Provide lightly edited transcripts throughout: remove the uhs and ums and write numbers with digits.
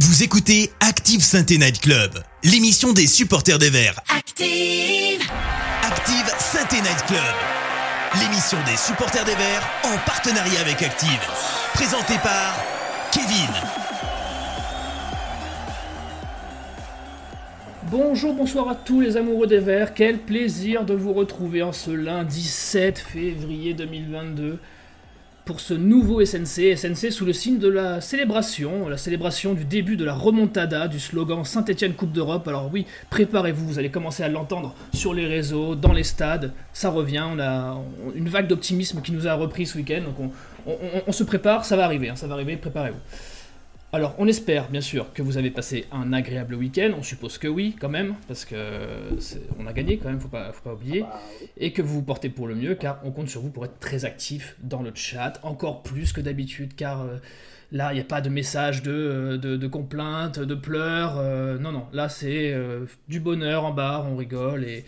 Vous écoutez Active Sainté Night Club, l'émission des supporters des Verts. Active Sainté Night Club, l'émission des supporters des Verts en partenariat avec Active. Présenté par Kevin. Bonjour, bonsoir à tous les amoureux des Verts. Quel plaisir de vous retrouver en ce lundi 7 février 2022 pour ce nouveau SNC. SNC sous le signe de la célébration du début de la remontada, du slogan Saint-Etienne Coupe d'Europe. Alors oui, préparez-vous, vous allez commencer à l'entendre sur les réseaux, dans les stades. Ça revient, on a une vague d'optimisme qui nous a repris ce week-end. Donc on se prépare, ça va arriver, préparez-vous. Alors, on espère, bien sûr, que vous avez passé un agréable week-end. On suppose que oui, quand même, parce que on a gagné, quand même, faut pas oublier. Et que vous vous portez pour le mieux, car on compte sur vous pour être très actif dans le chat, encore plus que d'habitude, car là, il n'y a pas de message de complaintes, de pleurs. Non, là, c'est du bonheur en barre, on rigole et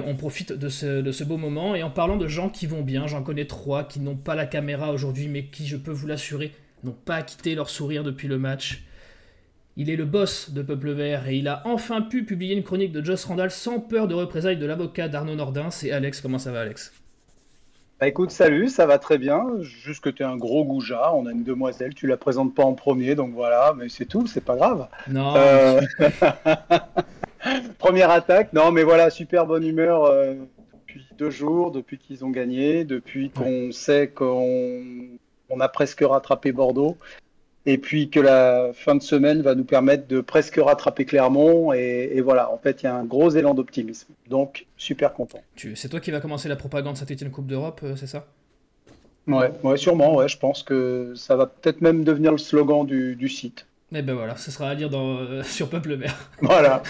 on profite de ce beau moment. Et en parlant de gens qui vont bien, j'en connais 3 qui n'ont pas la caméra aujourd'hui, mais qui, je peux vous l'assurer, n'ont pas quitté leur sourire depuis le match. Il est le boss de Peuple Vert et il a enfin pu publier une chronique de Joss Randall sans peur de représailles de l'avocat d'Arnaud Nordin. C'est Alex. Comment ça va, Alex ? Bah écoute, salut, ça va très bien. Juste que t'es un gros goujat, on a une demoiselle, tu la présentes pas en premier, donc voilà, mais c'est tout, c'est pas grave. Non. Première attaque, non mais voilà, super bonne humeur depuis 2 jours, depuis qu'ils ont gagné, depuis qu'on sait qu'on a presque rattrapé Bordeaux, et puis que la fin de semaine va nous permettre de presque rattraper Clermont, et voilà, en fait, il y a un gros élan d'optimisme, donc super content. C'est toi qui vas commencer la propagande Saint-Etienne Coupe d'Europe, c'est ça ? Ouais, sûrement, ouais, je pense que ça va peut-être même devenir le slogan du site. Et ben voilà, ce sera à lire sur Peuple Vert. Voilà.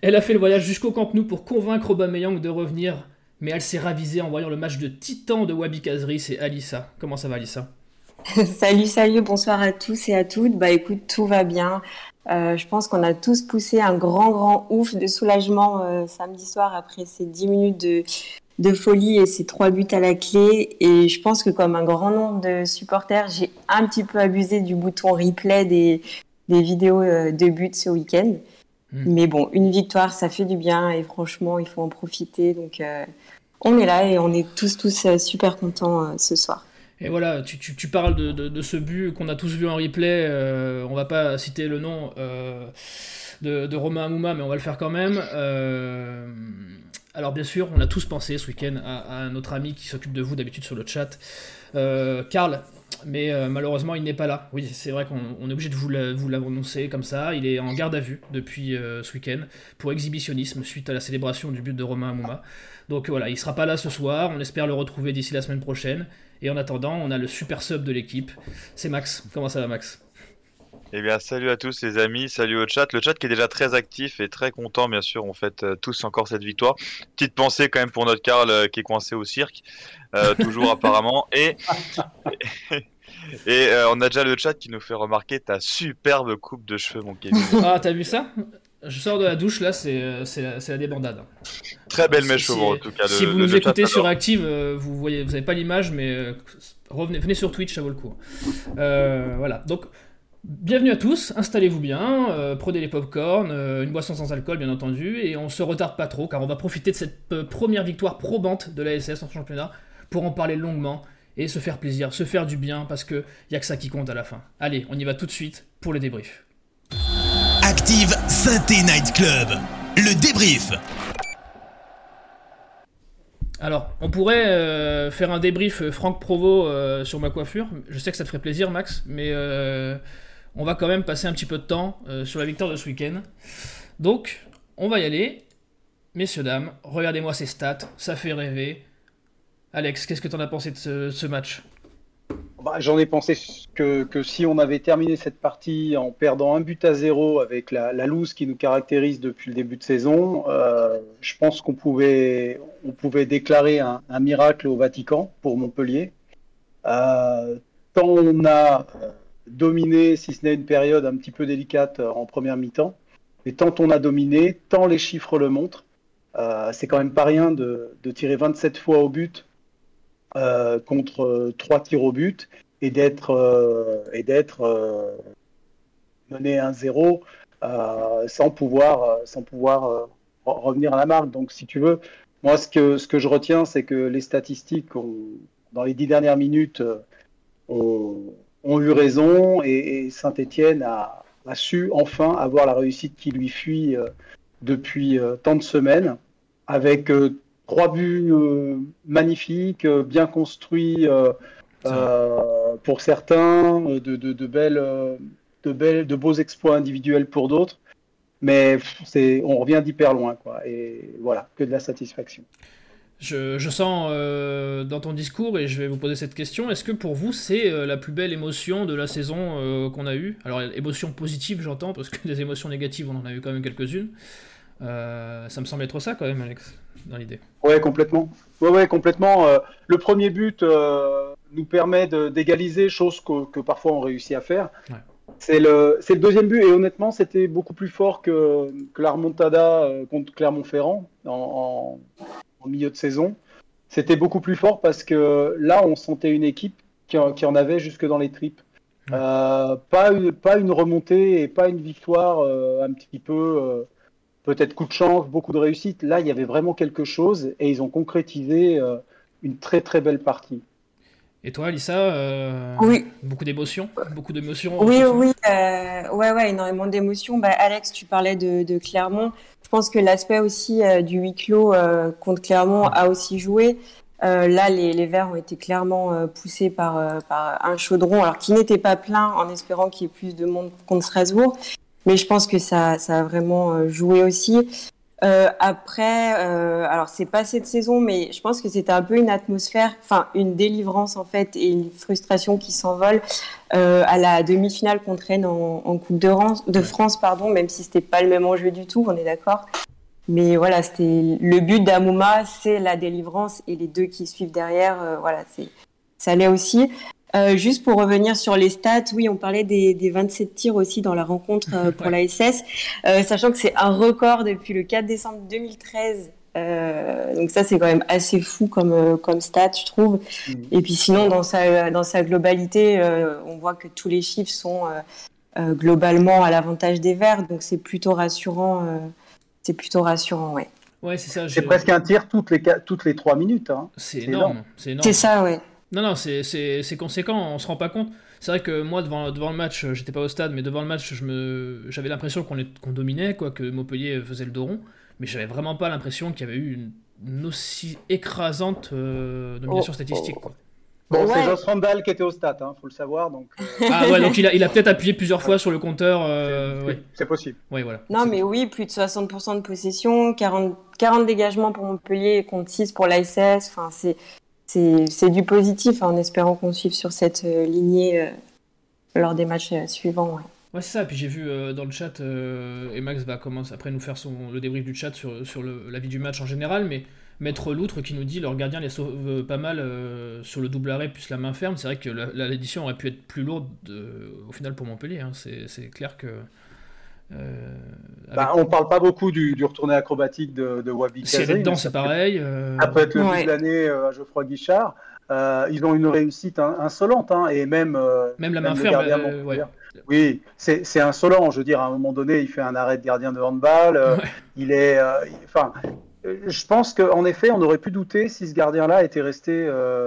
Elle a fait le voyage jusqu'au Camp Nou pour convaincre Aubameyang de revenir, mais elle s'est ravisée en voyant le match de titan de Wahbi Khazri. C'est Alissa. Comment ça va, Alissa ? Salut, bonsoir à tous et à toutes. Bah écoute, tout va bien. Je pense qu'on a tous poussé un grand ouf de soulagement samedi soir après ces 10 minutes de folie et ces 3 buts à la clé. Et je pense que comme un grand nombre de supporters, j'ai un petit peu abusé du bouton replay des vidéos de buts ce week-end. Mais bon, une victoire, ça fait du bien et franchement, il faut en profiter. Donc, on est là et on est tous super contents ce soir. Et voilà, tu parles de ce but qu'on a tous vu en replay. On va pas citer le nom de Romain Hamouma, mais on va le faire quand même. Alors bien sûr, on a tous pensé ce week-end à notre ami qui s'occupe de vous d'habitude sur le chat, Karl. Mais malheureusement, il n'est pas là. Oui, c'est vrai qu'on est obligé de vous l'annoncer comme ça. Il est en garde à vue depuis ce week-end pour exhibitionnisme suite à la célébration du but de Romain Hamouma. Donc voilà, il ne sera pas là ce soir. On espère le retrouver d'ici la semaine prochaine. Et en attendant, on a le super sub de l'équipe. C'est Max. Comment ça va, Max ? Eh bien, salut à tous les amis, salut au chat. Le chat qui est déjà très actif et très content, bien sûr, on fête tous encore cette victoire. Petite pensée quand même pour notre Karl qui est coincé au cirque, toujours apparemment. Et on a déjà le chat qui nous fait remarquer ta superbe coupe de cheveux, mon Kevin. Ah, t'as vu ça ? Je sors de la douche, là, c'est la débandade. Très belle mèche au vent, en tout cas. Si vous nous écoutez sur Active, vous n'avez pas l'image, mais venez sur Twitch, ça vaut le coup. Voilà, donc... Bienvenue à tous, installez-vous bien, prenez les pop-corn, une boisson sans alcool bien entendu, et on se retarde pas trop car on va profiter de cette première victoire probante de l'ASS en championnat pour en parler longuement et se faire plaisir, se faire du bien parce que y a que ça qui compte à la fin. Allez, on y va tout de suite pour le débrief. Active Sainté Night Club, le débrief. Alors, on pourrait faire un débrief Franck Provost sur ma coiffure. Je sais que ça te ferait plaisir, Max, mais... On va quand même passer un petit peu de temps sur la victoire de ce week-end. Donc, on va y aller. Messieurs, dames, regardez-moi ces stats, ça fait rêver. Alex, qu'est-ce que t'en as pensé de ce match ? Bah, j'en ai pensé que si on avait terminé cette partie en perdant 1-0 avec la loose qui nous caractérise depuis le début de saison, je pense qu'on pouvait déclarer un miracle au Vatican pour Montpellier. Tant on a... dominé, si ce n'est une période un petit peu délicate en première mi-temps. Et tant on a dominé, tant les chiffres le montrent. C'est quand même pas rien de tirer 27 fois au but contre 3 tirs au but et d'être mener 1-0 sans pouvoir revenir à la marque. Donc, si tu veux, moi, ce que je retiens, c'est que les statistiques, dans les 10 dernières minutes, ont eu raison, et Saint-Étienne a su enfin avoir la réussite qui lui fuit depuis tant de semaines, avec 3 buts magnifiques, bien construits pour certains, de beaux exploits individuels pour d'autres. Mais on revient d'hyper loin, quoi. Et voilà, que de la satisfaction. Je sens dans ton discours, et je vais vous poser cette question, est-ce que pour vous c'est la plus belle émotion de la saison qu'on a eue? Alors émotion positive, j'entends, parce que des émotions négatives on en a eu quand même quelques-unes. Ça me semble être ça quand même, Alex, dans l'idée. Ouais, complètement. Ouais, complètement. Le premier but nous permet d'égaliser, chose que parfois on réussit à faire. Ouais. C'est le deuxième but, et honnêtement, c'était beaucoup plus fort que la remontada contre Clermont-Ferrand en milieu de saison. C'était beaucoup plus fort parce que là, on sentait une équipe qui en avait jusque dans les tripes. Mmh. Pas une remontée et pas une victoire un petit peu, peut-être coup de chance, beaucoup de réussite. Là, il y avait vraiment quelque chose, et ils ont concrétisé une très très belle partie. Et toi, Alissa, oui. beaucoup d'émotions. Oui, énormément d'émotions. Alex, tu parlais de Clermont. Je pense que l'aspect aussi du huis clos contre Clermont a aussi joué. Là, les Verts ont été clairement poussés par un chaudron, alors qui n'était pas plein, en espérant qu'il y ait plus de monde contre Strasbourg. Mais je pense que ça a vraiment joué aussi. Après, alors c'est pas cette saison, mais je pense que c'était un peu une atmosphère, enfin une délivrance en fait, et une frustration qui s'envole à la demi-finale contre Rennes en Coupe de France, pardon, même si c'était pas le même enjeu du tout, on est d'accord. Mais voilà, c'était le but d'Hamouma, c'est la délivrance, et les deux qui suivent derrière, voilà, ça l'est aussi. Juste pour revenir sur les stats, oui, on parlait des 27 tirs aussi dans la rencontre pour la SS, sachant que c'est un record depuis le 4 décembre 2013. Donc ça, c'est quand même assez fou comme stat, je trouve. Mmh. Et puis sinon, dans sa globalité, on voit que tous les chiffres sont globalement à l'avantage des Verts, donc c'est plutôt rassurant. Ouais. Ouais, c'est ça. C'est presque un tir toutes les 3 minutes. Hein. C'est énorme. C'est ça, ouais. Non, c'est conséquent, on se rend pas compte. C'est vrai que moi, devant le match, j'étais pas au stade, mais devant le match, j'avais l'impression qu'on dominait, quoi, que Montpellier faisait le dos rond, mais j'avais vraiment pas l'impression qu'il y avait eu une aussi écrasante domination statistique. Quoi. Bon, ouais. C'est Joss Randall qui était au stade, hein, faut le savoir. Donc... Ah ouais, donc il a peut-être appuyé plusieurs fois sur le compteur. C'est possible. Ouais, voilà. Non, mais oui, plus de 60% de possession, 40 dégagements pour Montpellier, contre 6 pour l'ASS, enfin c'est du positif, hein, en espérant qu'on suive sur cette lignée lors des matchs suivants. Ouais, c'est ça. Puis j'ai vu dans le chat, et Max va commencer après nous faire le débrief du chat sur l'avis du match en général, mais Maître Loutre qui nous dit leur gardien les sauve pas mal sur le double arrêt plus la main ferme. C'est vrai que l'édition aurait pu être plus lourde au final pour Montpellier. Hein. C'est clair que... on parle pas beaucoup du retourné acrobatique de Wahbi Khazri. C'est dedans, c'est pareil. Après être le but de l'année à Geoffroy-Guichard, ils ont une réussite insolente, hein, et même la main ferme. Ouais. Oui, c'est insolent. Je veux dire, à un moment donné, il fait un arrêt de gardien de handball. Il est, enfin, je pense qu'en effet, on aurait pu douter si ce gardien-là était resté,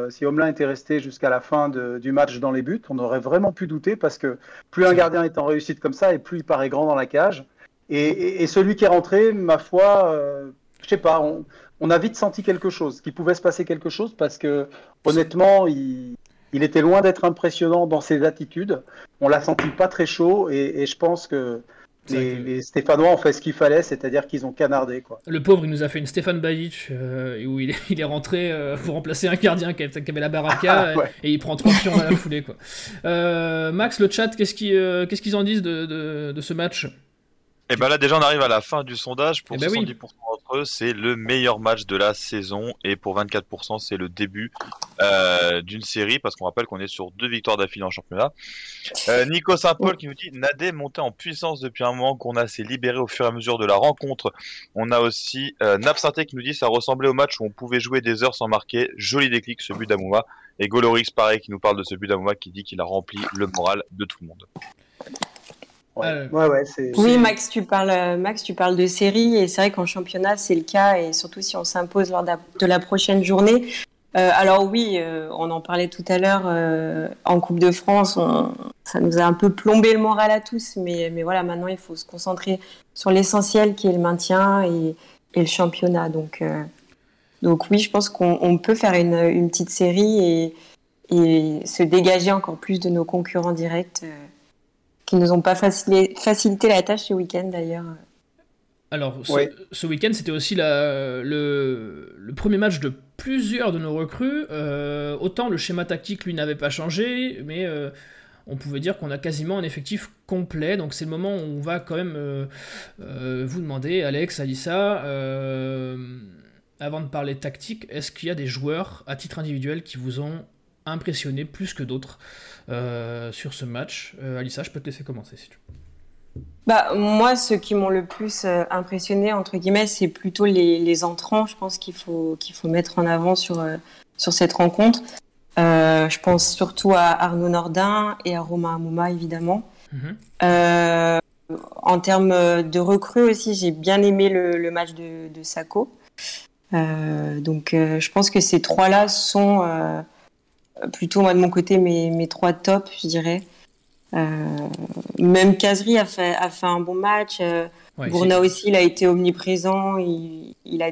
si Homelin était resté jusqu'à la fin du match dans les buts. On aurait vraiment pu douter parce que plus un gardien est en réussite comme ça, et plus il paraît grand dans la cage. Et celui qui est rentré, ma foi, je sais pas, on a vite senti quelque chose, qu'il pouvait se passer quelque chose parce que honnêtement, il était loin d'être impressionnant dans ses attitudes. On l'a senti pas très chaud, et je pense que... Les Stéphanois ont fait ce qu'il fallait, c'est-à-dire qu'ils ont canardé, quoi. Le pauvre, il nous a fait une Stéphane Bajic où il est rentré pour remplacer un gardien qui avait la baraka, et il prend 3 pions à la foulée, quoi. Max, le chat, qu'est-ce qu'ils en disent de ce match? Et ben là déjà on arrive à la fin du sondage. Pour 70% d'entre eux, c'est le meilleur match de la saison, et pour 24% c'est le début d'une série, parce qu'on rappelle qu'on est sur 2 victoires d'affilée en championnat. Nico Saint-Paul qui nous dit Nadé monté en puissance depuis un moment, qu'on a s'est libéré au fur et à mesure de la rencontre. On a aussi Napsainté qui nous dit ça ressemblait au match où on pouvait jouer des heures sans marquer, joli déclic ce but d'Hamouma. Et Golorix pareil qui nous parle de ce but d'Hamouma, qui dit qu'il a rempli le moral de tout le monde. Ouais. Ouais, c'est... Oui, Max, tu parles de série, et c'est vrai qu'en championnat, c'est le cas, et surtout si on s'impose lors de la prochaine journée. Alors oui, on en parlait tout à l'heure, en Coupe de France, ça nous a un peu plombé le moral à tous, mais voilà, maintenant il faut se concentrer sur l'essentiel qui est le maintien et le championnat. Donc oui, je pense qu'on peut faire une petite série et se dégager encore plus de nos concurrents directs qui ne nous ont pas facilité la tâche ce week-end d'ailleurs. Alors, ce week-end, c'était aussi le premier match de plusieurs de nos recrues. Autant le schéma tactique, lui, n'avait pas changé, mais on pouvait dire qu'on a quasiment un effectif complet. Donc, c'est le moment où on va quand même vous demander, Alex, Alissa, avant de parler tactique, est-ce qu'il y a des joueurs à titre individuel qui vous ont impressionné plus que d'autres sur ce match ? Alissa, je peux te laisser commencer si tu veux. Bah, moi, ceux qui m'ont le plus impressionné, entre guillemets, c'est plutôt les entrants, je pense, qu'il faut mettre en avant sur cette rencontre. Je pense surtout à Arnaud Nordin et à Romain Hamouma, évidemment. Mm-hmm. En termes de recrues aussi, j'ai bien aimé le match de Sako. Donc, je pense que ces trois-là sont plutôt, moi, de mon côté, mes trois tops, je dirais. Même Khazri a fait un bon match. Bourna aussi, il a été omniprésent. Il a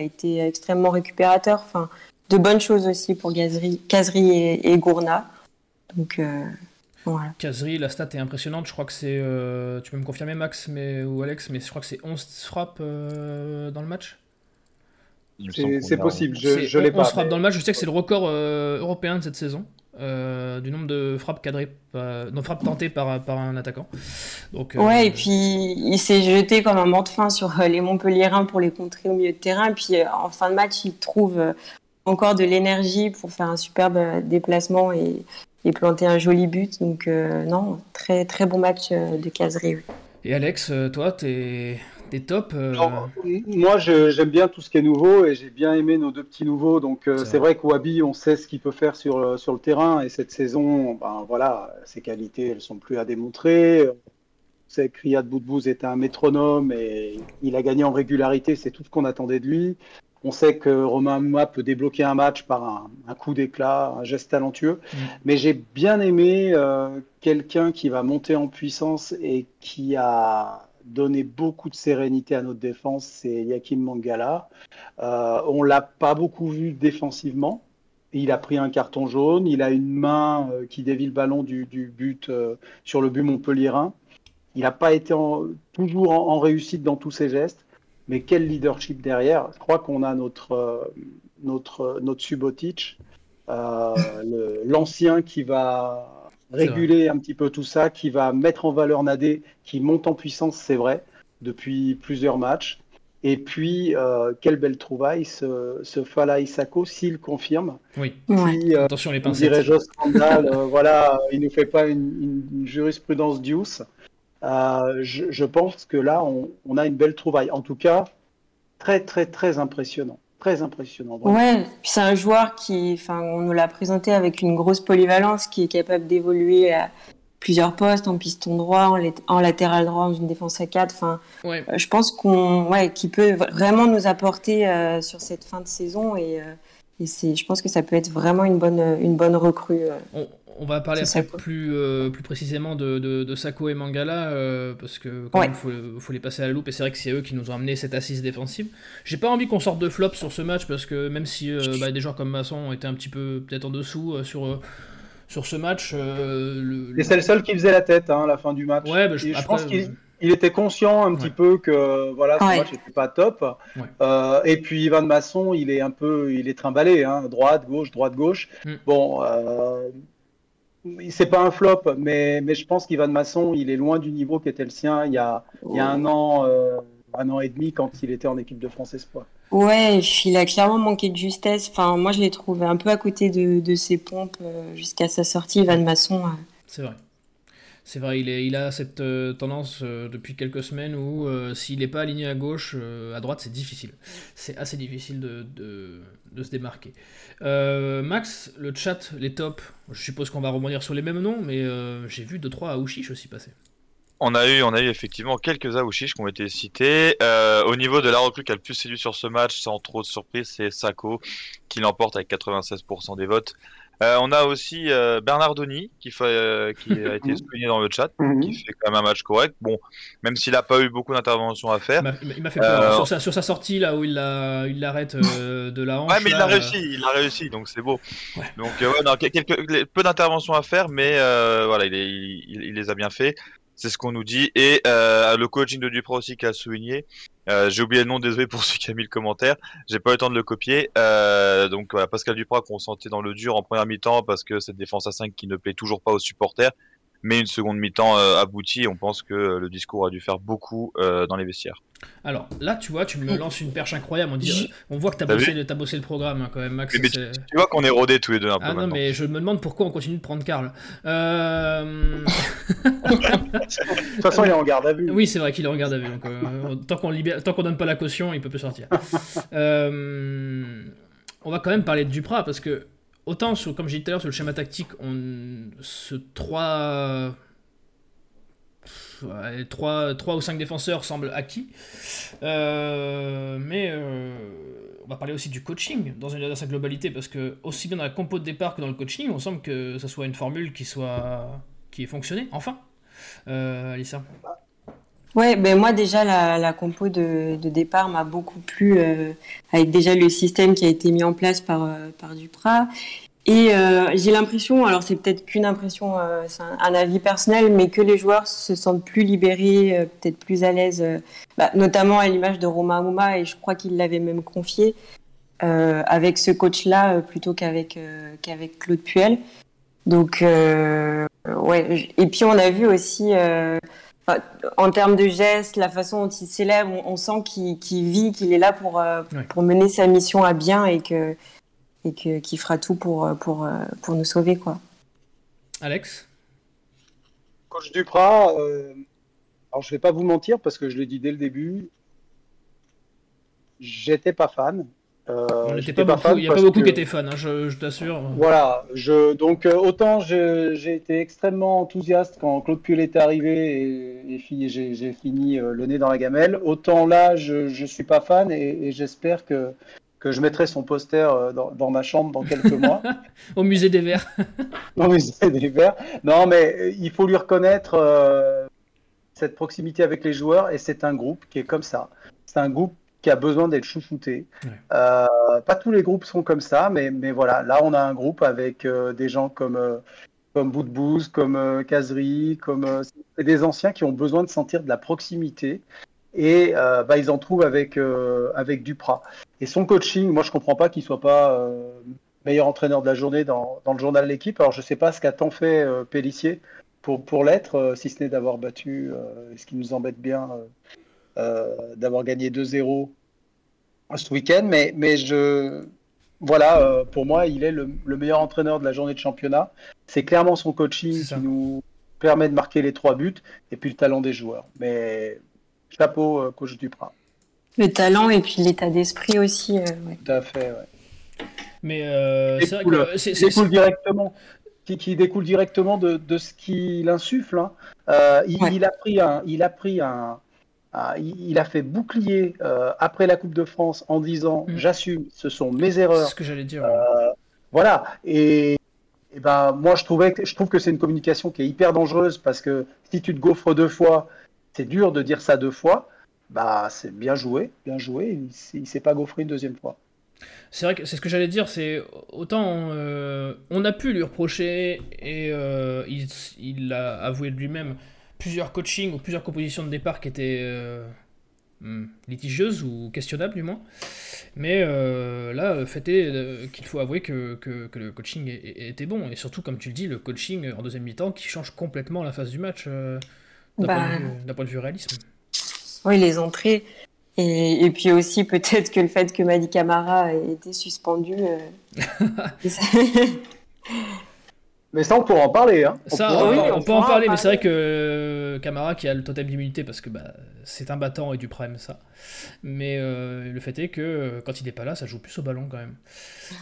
été extrêmement récupérateur. Enfin, de bonnes choses aussi pour Khazri et Bourna. Donc voilà. Khazri, la stat est impressionnante. Je crois que c'est. Tu peux me confirmer, Max, ou Alex, mais je crois que c'est 11 frappes dans le match. C'est possible. Je l'ai pas. 11 frappes dans le match. Je sais que c'est le record européen de cette saison. Du nombre de frappes tentées par un attaquant. Donc, et puis il s'est jeté comme un mort de faim sur les Montpellierains pour les contrer au milieu de terrain. Puis en fin de match, il trouve encore de l'énergie pour faire un superbe déplacement et planter un joli but. Donc non, très très bon match de Khazri. Et Alex, toi, t'es top Alors, moi, j'aime bien tout ce qui est nouveau et j'ai bien aimé nos deux petits nouveaux. Donc, c'est vrai qu'au Wahbi, on sait ce qu'il peut faire sur le terrain. Et cette saison, ben, voilà, ses qualités, elles ne sont plus à démontrer. On sait que Ryad Boudebouz est un métronome et il a gagné en régularité. C'est tout ce qu'on attendait de lui. On sait que Romain Hamouma peut débloquer un match par un coup d'éclat, un geste talentueux. Mmh. Mais j'ai bien aimé quelqu'un qui va monter en puissance et qui a donné beaucoup de sérénité à notre défense, c'est Eliaquim Mangala. On ne l'a pas beaucoup vu défensivement. Il a pris un carton jaune, il a une main qui dévie le ballon du but sur le but montpelliérain. Il n'a pas été toujours en réussite dans tous ses gestes. Mais quel leadership derrière. Je crois qu'on a notre Subotic, l'ancien qui va réguler un petit peu tout ça, qui va mettre en valeur Nadé, qui monte en puissance, c'est vrai, depuis plusieurs matchs. Et puis, quelle belle trouvaille, ce Falaye Sako, s'il confirme. Oui, attention les pincettes. On dirait Joss Randall, voilà, il ne nous fait pas une jurisprudence deuce. Je pense que là, on a une belle trouvaille. En tout cas, très, très, très impressionnant. Très impressionnant. Vraiment. Ouais, c'est un joueur on nous l'a présenté avec une grosse polyvalence, qui est capable d'évoluer à plusieurs postes, en piston droit, en latéral droit, dans une défense à 4. Je pense qu'il peut vraiment nous apporter sur cette fin de saison et je pense que ça peut être vraiment une bonne recrue. On va parler après plus précisément de Sako et Mangala parce que quand même, faut les passer à la loupe et c'est vrai que c'est eux qui nous ont amené cette assise défensive. J'ai pas envie qu'on sorte de flop sur ce match parce que même si des joueurs comme Maçon ont été un petit peu peut-être en dessous sur ce match. C'est le seul qui faisait la tête à la fin du match. Ouais, je pense qu'il était conscient un petit peu que ce match n'était pas top. Ouais. Et puis Ivan Maçon, il est trimballé, hein, droite gauche. Mm. Bon. C'est pas un flop, mais je pense qu'Ivan Maçon, il est loin du niveau qui était le sien il y a un an et demi quand il était en équipe de France Espoir. Ouais, il a clairement manqué de justesse. Enfin, moi, je l'ai trouvé un peu à côté de ses pompes jusqu'à sa sortie, Ivan Maçon. C'est vrai. C'est vrai, il a cette tendance depuis quelques semaines où s'il n'est pas aligné à gauche, à droite, c'est difficile. C'est assez difficile de se démarquer. Max, le chat, les tops, je suppose qu'on va rebondir sur les mêmes noms, mais j'ai vu 2-3 Aouchiche aussi passer. On a eu effectivement quelques Aouchiche qui ont été cités. Au niveau de la recrue qui a le plus séduit sur ce match, sans trop de surprise, c'est Sako qui l'emporte avec 96% des votes. On a aussi Bernardoni qui a été souligné dans le chat, qui fait quand même un match correct. Bon, même s'il n'a pas eu beaucoup d'interventions à faire. Il m'a fait peur sur sa sortie là où il l'arrête de la hanche. Ouais, mais il a réussi, donc c'est beau. Ouais. Donc peu d'interventions à faire, mais voilà, il les a bien fait. C'est ce qu'on nous dit. Et le coaching de Dupraz aussi qui a souligné. J'ai oublié le nom, désolé pour ceux qui ont mis le commentaire. J'ai pas eu le temps de le copier. Donc voilà, Pascal Dupraz qu'on sentait dans le dur en première mi-temps parce que cette défense à 5 qui ne plaît toujours pas aux supporters. Mais une seconde mi-temps aboutie. On pense que le discours a dû faire beaucoup dans les vestiaires. Alors là, tu vois, tu me lances une perche incroyable. On voit que t'as bossé le programme hein, quand même, Max. Mais tu vois qu'on est rodés tous les deux un peu. Ah non, maintenant. Mais je me demande pourquoi on continue de prendre Karl. De toute façon, il est en garde à vue. Oui, c'est vrai qu'il est en garde à vue. Donc, tant qu'on donne pas la caution, il peut plus sortir. On va quand même parler de Dupraz parce que. Autant, comme j'ai dit tout à l'heure, sur le schéma tactique, trois ou cinq défenseurs semblent acquis. Mais on va parler aussi du coaching dans sa globalité, parce que aussi bien dans la compo de départ que dans le coaching, on semble que ça soit une formule qui ait fonctionné, enfin. Alissa. Ouais, ben moi déjà la compo de départ m'a beaucoup plu avec déjà le système qui a été mis en place par Dupraz et j'ai l'impression, alors c'est peut-être qu'une impression, c'est un avis personnel, mais que les joueurs se sentent plus libérés, peut-être plus à l'aise, notamment à l'image de Romain Hamouma, et je crois qu'il l'avait même confié avec ce coach-là plutôt qu'avec Claude Puel. Donc ouais, et puis on a vu aussi en termes de gestes, la façon dont il célèbre, on sent qu'il vit, qu'il est là pour mener sa mission à bien et qu'il fera tout pour nous sauver, quoi. Alex ? Coach Dupraz, alors je ne vais pas vous mentir parce que je l'ai dit dès le début, j'étais pas fan. Il n'y a pas beaucoup qui étaient fans, hein, je t'assure. Voilà, autant j'ai été extrêmement enthousiaste quand Claude Puel est arrivé et j'ai fini le nez dans la gamelle, autant là je suis pas fan et j'espère que je mettrai son poster dans ma chambre dans quelques mois. Au musée des Verts. Au musée des Verts. Non, mais il faut lui reconnaître cette proximité avec les joueurs, et c'est un groupe qui est comme ça. C'est un groupe qui a besoin d'être chouchouté. Ouais. Pas tous les groupes sont comme ça, mais voilà, là on a un groupe avec des gens comme Boudebouz, comme Khazri, comme des anciens qui ont besoin de sentir de la proximité, et ils en trouvent avec Dupraz. Et son coaching, moi je comprends pas qu'il soit pas meilleur entraîneur de la journée dans le journal de l'équipe. Alors je sais pas ce qu'a tant fait Pélissier pour l'être, si ce n'est d'avoir battu, ce qui nous embête bien. D'avoir gagné 2-0 ce week-end, mais pour moi, il est le meilleur entraîneur de la journée de championnat. C'est clairement son coaching qui nous permet de marquer les 3 buts, et puis le talent des joueurs. Mais chapeau, coach Dupraz. Le talent et puis l'état d'esprit aussi. Ouais. Tout à fait, ouais. Mais c'est vrai que c'est directement. Qui découle directement de ce qu'il insuffle. Hein. Il a fait bouclier après la Coupe de France en disant j'assume, ce sont mes erreurs. C'est ce que j'allais dire. Voilà. Et moi je trouve que c'est une communication qui est hyper dangereuse, parce que si tu te gaufres 2 fois, c'est dur de dire ça 2 fois. C'est bien joué. Il ne s'est pas gaufré une 2e fois. C'est vrai que c'est ce que j'allais dire, c'est autant on a pu lui reprocher, et il l'a avoué lui-même, plusieurs coachings ou plusieurs compositions de départ qui étaient litigieuses ou questionnables du moins, mais là fait est qu'il faut avouer que le coaching était bon, et surtout comme tu le dis, le coaching en 2e mi-temps qui change complètement la phase du match d'un point de vue réalisme. Oui, les entrées, et puis aussi peut-être que le fait que Madi Camara ait été suspendu Mais ça, on pourra en parler. Hein. On peut en parler, mais c'est vrai que Camara qui a le totem d'immunité, parce que c'est un battant et Dupraz aime ça. Mais le fait est que quand il n'est pas là, ça joue plus au ballon quand même.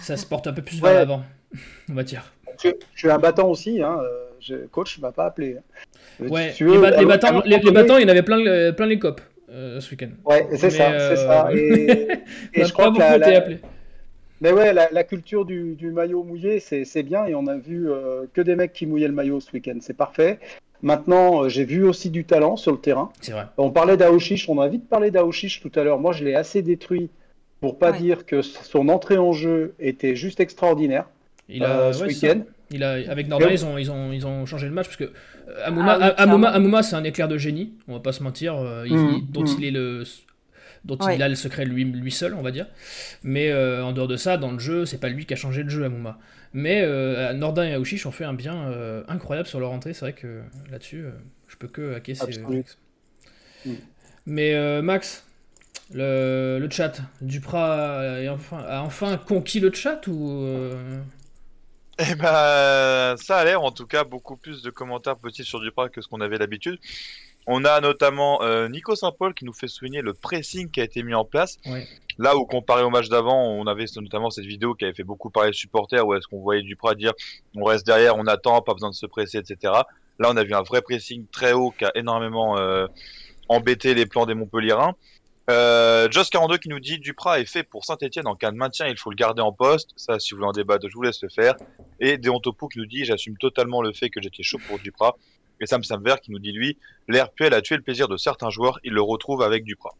Ça se porte un peu plus vers l'avant, on va dire. Je suis un battant aussi. Hein. le coach ne m'a pas appelé. Ouais, si veux, les battants, il y en avait plein les copes ce week-end. Ouais, c'est ça, c'est ça. Et je crois que mais ouais, la culture du maillot mouillé, c'est bien. Et on a vu que des mecs qui mouillaient le maillot ce week-end. C'est parfait. Maintenant, j'ai vu aussi du talent sur le terrain. C'est vrai. On parlait d'Aouchiche. On a vite parlé d'Aouchiche tout à l'heure. Moi, je l'ai assez détruit pour pas dire que son entrée en jeu était juste extraordinaire. Il a ce week-end. Avec Nordin, ils ont changé le match parce que Hamouma, c'est un éclair de génie. On va pas se mentir. Il a le secret lui seul, on va dire. Mais en dehors de ça, dans le jeu, c'est pas lui qui a changé le jeu, Hamouma. Mais Nordin et Aouchiche ont fait un bien incroyable sur leur entrée. C'est vrai que là-dessus, je peux que hacker ces Max. Mais Max, le chat, Dupraz a enfin conquis le chat ou Eh ben, ça a l'air en tout cas beaucoup plus de commentaires petits sur Dupraz que ce qu'on avait d'habitude. On a notamment Nico Saint-Paul qui nous fait souligner le pressing qui a été mis en place. Oui. Là où comparé au match d'avant, on avait notamment cette vidéo qui avait fait beaucoup parler de supporters où est-ce qu'on voyait Dupraz dire « on reste derrière, on attend, pas besoin de se presser, etc. » Là, on a vu un vrai pressing très haut qui a énormément embêté les plans des Montpelliérains. Joss 42 qui nous dit Dupraz est fait pour Saint-Etienne, en cas de maintien il faut le garder en poste. Ça, si vous voulez en débattre, je vous laisse le faire. Et Deontopou qui nous dit j'assume totalement le fait que j'étais chaud pour Dupraz. Et Sam Vert qui nous dit lui l'air Puel a tué le plaisir de certains joueurs, il le retrouve avec Dupraz.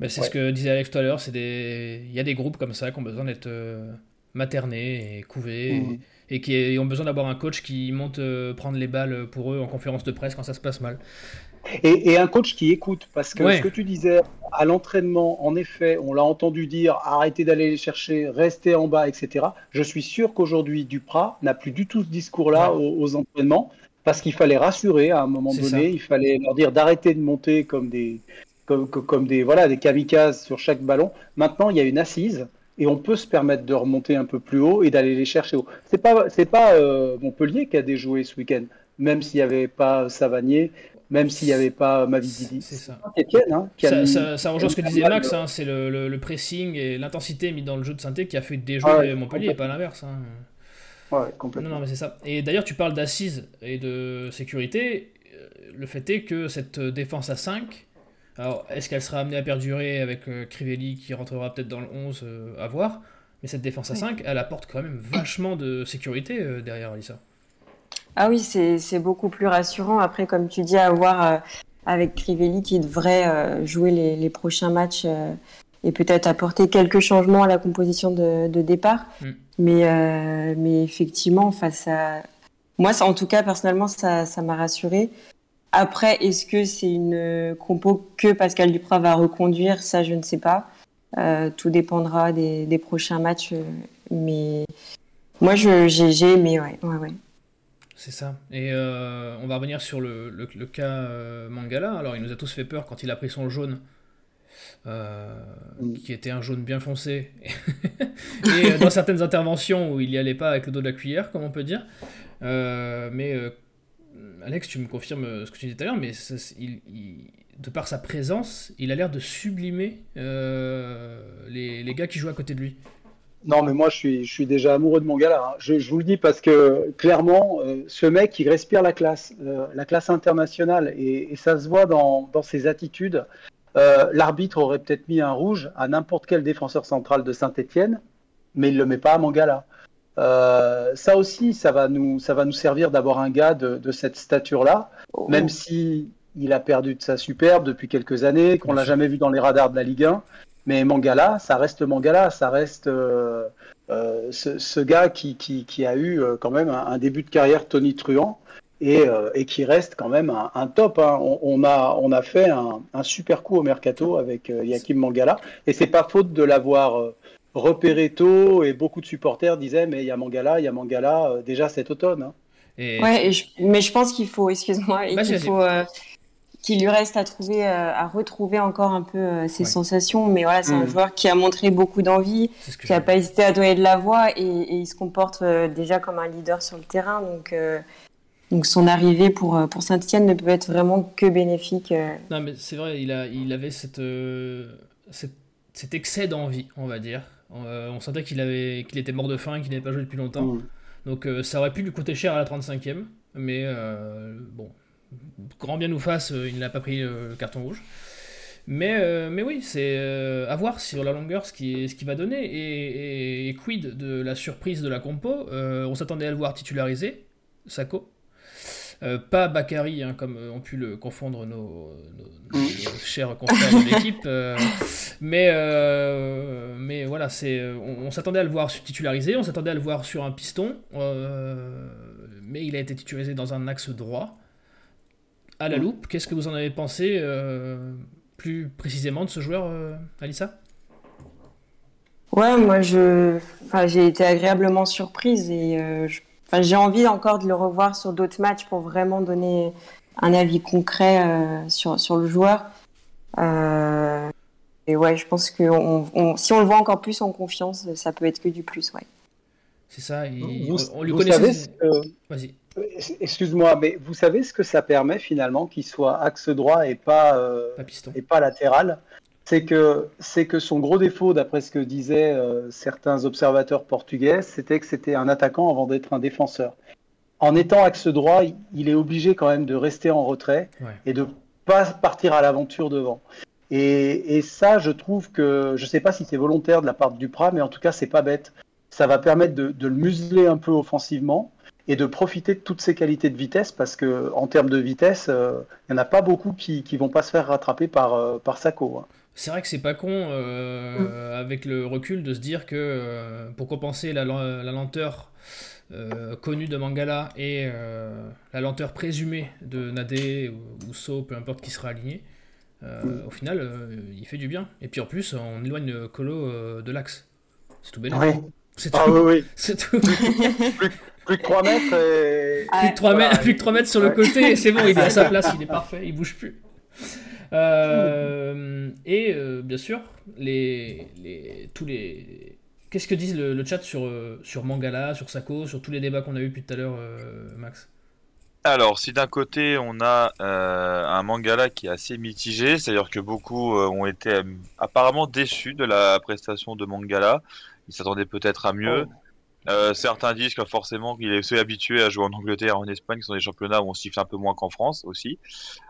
Bah, c'est ce que disait Alex tout à l'heure, il y a des groupes comme ça qui ont besoin d'être maternés et couvés et qui ont besoin d'avoir un coach qui monte prendre les balles pour eux en conférence de presse quand ça se passe mal. Et un coach qui écoute, parce que ce que tu disais à l'entraînement, en effet, on l'a entendu dire arrêtez d'aller les chercher, restez en bas, etc. Je suis sûr qu'aujourd'hui Dupraz n'a plus du tout ce discours-là aux entraînements, parce qu'il fallait rassurer à un moment donné, il fallait leur dire d'arrêter de monter comme des kamikazes sur chaque ballon. Maintenant, il y a une assise et on peut se permettre de remonter un peu plus haut et d'aller les chercher haut. C'est pas Montpellier qui a déjoué ce week-end, même s'il n'y avait pas Savanier. Même s'il n'y avait pas Mavidi. C'est ça. Saint-Etienne, ça rejoint ce que disait Max, c'est le pressing et l'intensité mis dans le jeu de Saint-Etienne qui a fait déjouer Montpellier et pas l'inverse. Ouais, complètement. Non, mais c'est ça. Et d'ailleurs, tu parles d'assises et de sécurité. Le fait est que cette défense à 5, alors est-ce qu'elle sera amenée à perdurer avec Crivelli qui rentrera peut-être dans le 11 à voir, mais cette défense à 5, elle apporte quand même vachement de sécurité derrière Alissa. Ah oui, c'est beaucoup plus rassurant. Après, comme tu dis, à voir avec Crivelli qui devrait jouer les prochains matchs et peut-être apporter quelques changements à la composition de départ. Mais effectivement, moi, ça, en tout cas, personnellement, ça m'a rassurée. Après, est-ce que c'est une compo que Pascal Dupraz va reconduire ? Ça, je ne sais pas. Tout dépendra des prochains matchs. Mais moi, j'ai aimé, ouais. C'est ça. Et on va revenir sur le cas Mangala. Alors, il nous a tous fait peur quand il a pris son jaune, qui était un jaune bien foncé. Et dans certaines interventions où il n'y allait pas avec le dos de la cuillère, comme on peut dire. Mais Alex, tu me confirmes ce que tu disais tout à l'heure, mais il, de par sa présence, il a l'air de sublimer les gars qui jouent à côté de lui. Non, mais moi, je suis déjà amoureux de Mangala. Je vous le dis parce que, clairement, ce mec, il respire la classe internationale. Et ça se voit dans ses attitudes. L'arbitre aurait peut-être mis un rouge à n'importe quel défenseur central de Saint-Etienne, mais il ne le met pas à Mangala. Ça aussi, ça va nous servir d'avoir un gars de cette stature-là, même si il a perdu de sa superbe depuis quelques années, qu'on ne l'a jamais vu dans les radars de la Ligue 1. Mais Mangala, ça reste Mangala, ça reste ce gars qui a eu quand même un début de carrière tonitruant et qui reste quand même un top. Hein. On a fait un super coup au mercato avec Eliaquim Mangala et c'est pas faute de l'avoir repéré tôt et beaucoup de supporters disaient mais il y a Mangala déjà cet automne. Hein. Mais je pense qu'il faut, excuse-moi, qu'il lui reste à retrouver encore un peu ses sensations. Mais voilà, c'est un joueur qui a montré beaucoup d'envie, qui n'a pas hésité à donner de la voix et il se comporte déjà comme un leader sur le terrain. Donc son arrivée pour Saint-Etienne ne peut être vraiment que bénéfique. Non, mais c'est vrai, il avait cet excès d'envie, on va dire. On sentait qu'il était mort de faim, qu'il n'avait pas joué depuis longtemps. Donc ça aurait pu lui coûter cher à la 35e. mais bon, grand bien nous fasse, il n'a pas pris le carton rouge. Mais oui, c'est à voir sur la longueur ce qui va donner. Et quid de la surprise de la compo, on s'attendait à le voir titulariser, Sako. Pas Bakary, hein, comme ont pu le confondre nos chers confrères de l'équipe. Mais voilà, on s'attendait à le voir titularisé, on s'attendait à le voir sur un piston. Mais il a été titularisé dans un axe droit. À la loupe, qu'est-ce que vous en avez pensé plus précisément de ce joueur, Alissa ? Ouais, moi j'ai été agréablement surprise et j'ai envie encore de le revoir sur d'autres matchs pour vraiment donner un avis concret sur le joueur. Et ouais, je pense que si on le voit encore plus en confiance, ça peut être que du plus, ouais. C'est ça, on lui connaissait. Vas-y. Excuse-moi, mais vous savez ce que ça permet finalement qu'il soit axe droit et pas latéral ? C'est que son gros défaut, d'après ce que disaient certains observateurs portugais, c'était que c'était un attaquant avant d'être un défenseur. En étant axe droit, il est obligé quand même de rester en retrait et de ne pas partir à l'aventure devant. Et ça, je trouve que, je ne sais pas si c'est volontaire de la part de Dupraz, mais en tout cas, ce n'est pas bête. Ça va permettre de le museler un peu offensivement et de profiter de toutes ses qualités de vitesse, parce qu'en termes de vitesse, il n'y en a pas beaucoup qui ne vont pas se faire rattraper par Sako. Hein. C'est vrai que c'est pas con, avec le recul, de se dire que pour compenser la lenteur connue de Mangala et la lenteur présumée de Nadé ou Sow, peu importe qui sera aligné, au final, il fait du bien. Et puis en plus, on éloigne Colo de l'axe. C'est tout bénin. Ouais. C'est tout. Ah, oui. C'est tout. Plus de 3 mètres. Et... Plus de 3 mètres sur le côté, c'est bon, il est à sa place, il est parfait, il bouge plus. Et bien sûr, qu'est-ce que disent le chat sur Mangala, sur Sako, sur tous les débats qu'on a eu depuis tout à l'heure, Max ? Alors, si d'un côté on a un Mangala qui est assez mitigé, c'est-à-dire que beaucoup ont été apparemment déçus de la prestation de Mangala, ils s'attendaient peut-être à mieux. Certains disent que forcément qu'il est habitué à jouer en Angleterre, en Espagne, qui sont des championnats où on siffle un peu moins qu'en France aussi.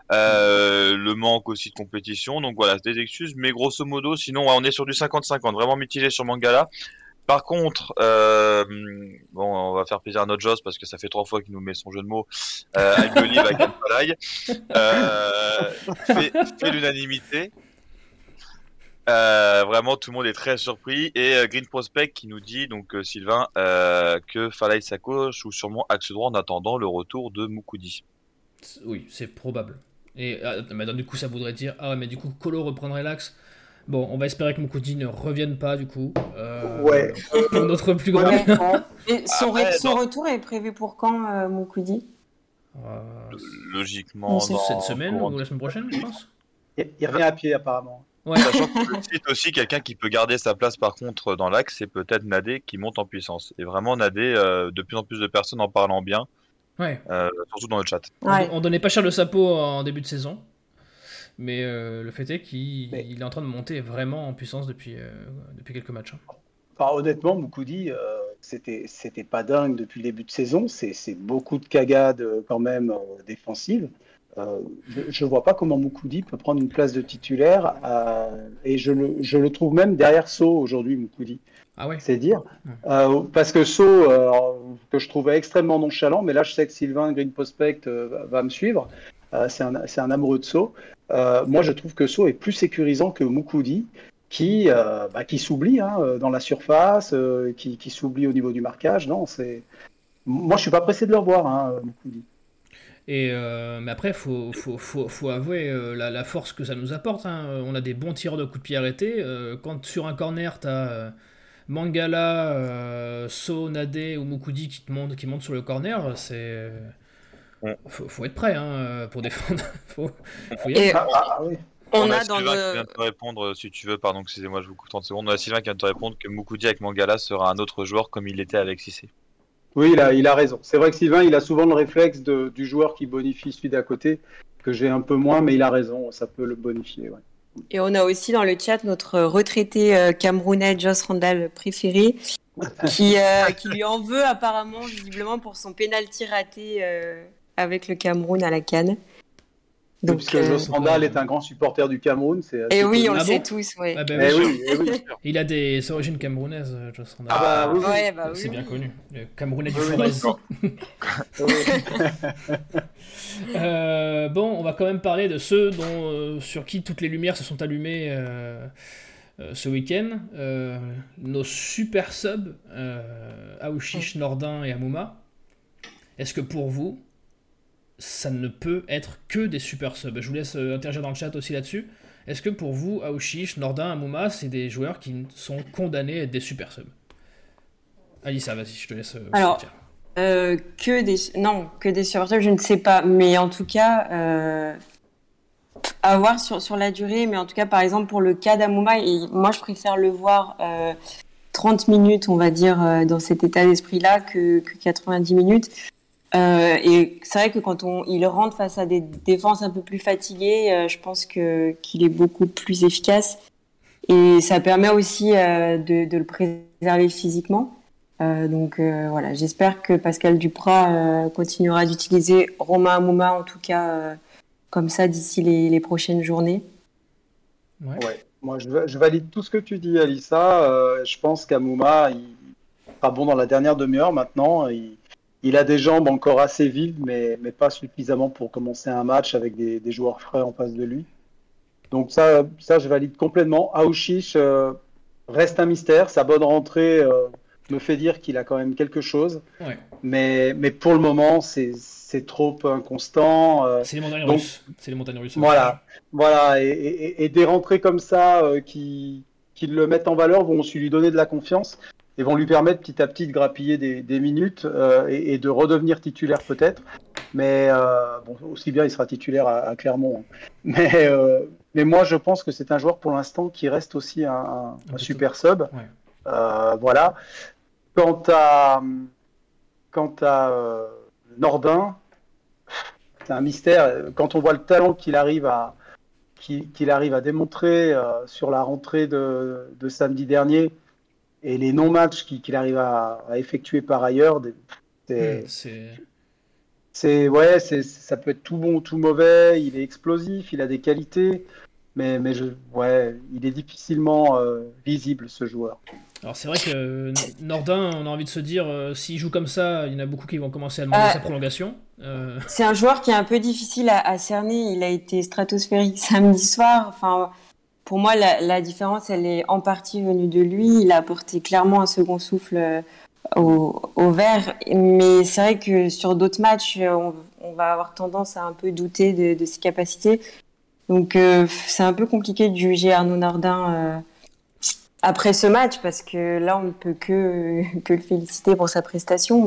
Le manque aussi de compétition, donc voilà, c'est des excuses. Mais grosso modo, sinon, on est sur du 50-50, vraiment mitigé sur Mangala. Par contre, bon, on va faire plaisir à notre Joss parce que ça fait 3 fois qu'il nous met son jeu de mots. Algoli va gagner Falaye. Fait l'unanimité. Vraiment, tout le monde est très surpris. Et Green Prospect qui nous dit, donc Sylvain, que Falaye Sako joue sûrement axe droit en attendant le retour de Moukoudi. Oui, c'est probable. Et mais du coup, ça voudrait dire mais du coup, Colo reprendrait l'axe. Bon, on va espérer que Moukoudi ne revienne pas du coup. Ouais. Pour notre plus grand. Ouais, ouais. Son retour est prévu pour quand, Moukoudi ? Logiquement, cette semaine ou la semaine prochaine, je pense. Il revient à pied apparemment. Ouais. Sachant que je cite aussi quelqu'un qui peut garder sa place par contre dans l'axe, c'est peut-être Nadé qui monte en puissance. Et vraiment Nadé, de plus en plus de personnes en parlant bien, surtout dans le chat. Ouais. On donnait pas cher le sapot en début de saison, mais le fait est qu'il est en train de monter vraiment en puissance depuis quelques matchs. Bah, honnêtement, Moukoudi, c'était pas dingue depuis le début de saison, c'est beaucoup de cagades quand même défensives. Je ne vois pas comment Moukoudi peut prendre une place de titulaire et je le trouve même derrière Sow aujourd'hui, Moukoudi. Ah ouais. C'est dire. Parce que Sow, que je trouvais extrêmement nonchalant, mais là je sais que Sylvain Green Prospect va me suivre, c'est un amoureux de Sow. Moi je trouve que Sow est plus sécurisant que Moukoudi qui s'oublie dans la surface, qui s'oublie au niveau du marquage. Non, moi je ne suis pas pressé de le revoir, Moukoudi. Et mais après, faut avouer la force que ça nous apporte. On a des bons tireurs de coups de pied arrêtés. Quand sur un corner, tu as Mangala, Sow, Nadé ou Moukoudi qui montent sur le corner, c'est... Faut être prêt pour défendre. faut y aller. On a Sylvain qui vient de te répondre, si tu veux, pardon, excusez-moi, je vous coupe 30 secondes. On a Sylvain qui vient de te répondre que Moukoudi avec Mangala sera un autre joueur comme il était avec Cissé. Oui, il a raison. C'est vrai que Sylvain, il a souvent le réflexe du joueur qui bonifie celui d'à côté, que j'ai un peu moins, mais il a raison, ça peut le bonifier. Ouais. Et on a aussi dans le chat notre retraité camerounais Joss Randall préféré, qui lui en veut apparemment, visiblement, pour son pénalty raté avec le Cameroun à la CAN. Donc, oui, parce que Joss Randall est un grand supporter du Cameroun. Et oui, on le sait tous. Ouais. Ah bah, oui, oui. Il a des origines camerounaises, Joss Randall. Ah bah, oui, ouais, bah, c'est bien connu. Le Camerounais du Forez. Bon, on va quand même parler de ceux dont, sur qui toutes les lumières se sont allumées ce week-end. Nos super subs, Aouchiche, Nordin et Hamouma. Est-ce que pour vous, ça ne peut être que des super subs? Je vous laisse interagir dans le chat aussi là-dessus. Est-ce que pour vous, Aouchiche, Nordin, Hamouma, c'est des joueurs qui sont condamnés à être des super subs? Alissa, vas-y, je te laisse. Alors, non, que des super subs, je ne sais pas. Mais en tout cas, à voir sur la durée. Mais en tout cas, par exemple, pour le cas d'Hamouma, moi, je préfère le voir 30 minutes, on va dire, dans cet état d'esprit-là que 90 minutes. Et c'est vrai que quand il rentre face à des défenses un peu plus fatiguées, je pense qu'il est beaucoup plus efficace. Et ça permet aussi de le préserver physiquement. Donc voilà, j'espère que Pascal Dupraz continuera d'utiliser Romain Hamouma, en tout cas comme ça, d'ici les prochaines journées. Ouais. Moi, je valide tout ce que tu dis, Alissa. Je pense qu'Hamouma, il sera bon dans la dernière demi-heure maintenant. Il a des jambes encore assez vives, mais pas suffisamment pour commencer un match avec des joueurs frais en face de lui. Donc ça je valide complètement. Aouchiche reste un mystère. Sa bonne rentrée me fait dire qu'il a quand même quelque chose. Ouais. Mais pour le moment, c'est trop inconstant. C'est les montagnes russes. Voilà. Et des rentrées comme ça qui le mettent en valeur vont aussi lui donner de la confiance. Et vont lui permettre petit à petit de grappiller des minutes et de redevenir titulaire peut-être. Mais bon, aussi bien il sera titulaire à Clermont. Hein. Mais moi je pense que c'est un joueur pour l'instant qui reste aussi un super sub. Ouais. Voilà. Quant à Nordin, c'est un mystère. Quand on voit le talent qu'il arrive à démontrer sur la rentrée de samedi dernier. Et les non-matchs qu'il arrive à effectuer par ailleurs, ça peut être tout bon, tout mauvais. Il est explosif, il a des qualités, mais il est difficilement visible, ce joueur. Alors c'est vrai que Nordin, on a envie de se dire, s'il joue comme ça, il y en a beaucoup qui vont commencer à demander sa prolongation. C'est un joueur qui est un peu difficile à cerner. Il a été stratosphérique samedi soir. Enfin. Pour moi, la différence, elle est en partie venue de lui. Il a apporté clairement un second souffle au vert. Mais c'est vrai que sur d'autres matchs, on va avoir tendance à un peu douter de ses capacités. Donc, c'est un peu compliqué de juger Arnaud Nordin après ce match, parce que là, on ne peut que le féliciter pour sa prestation.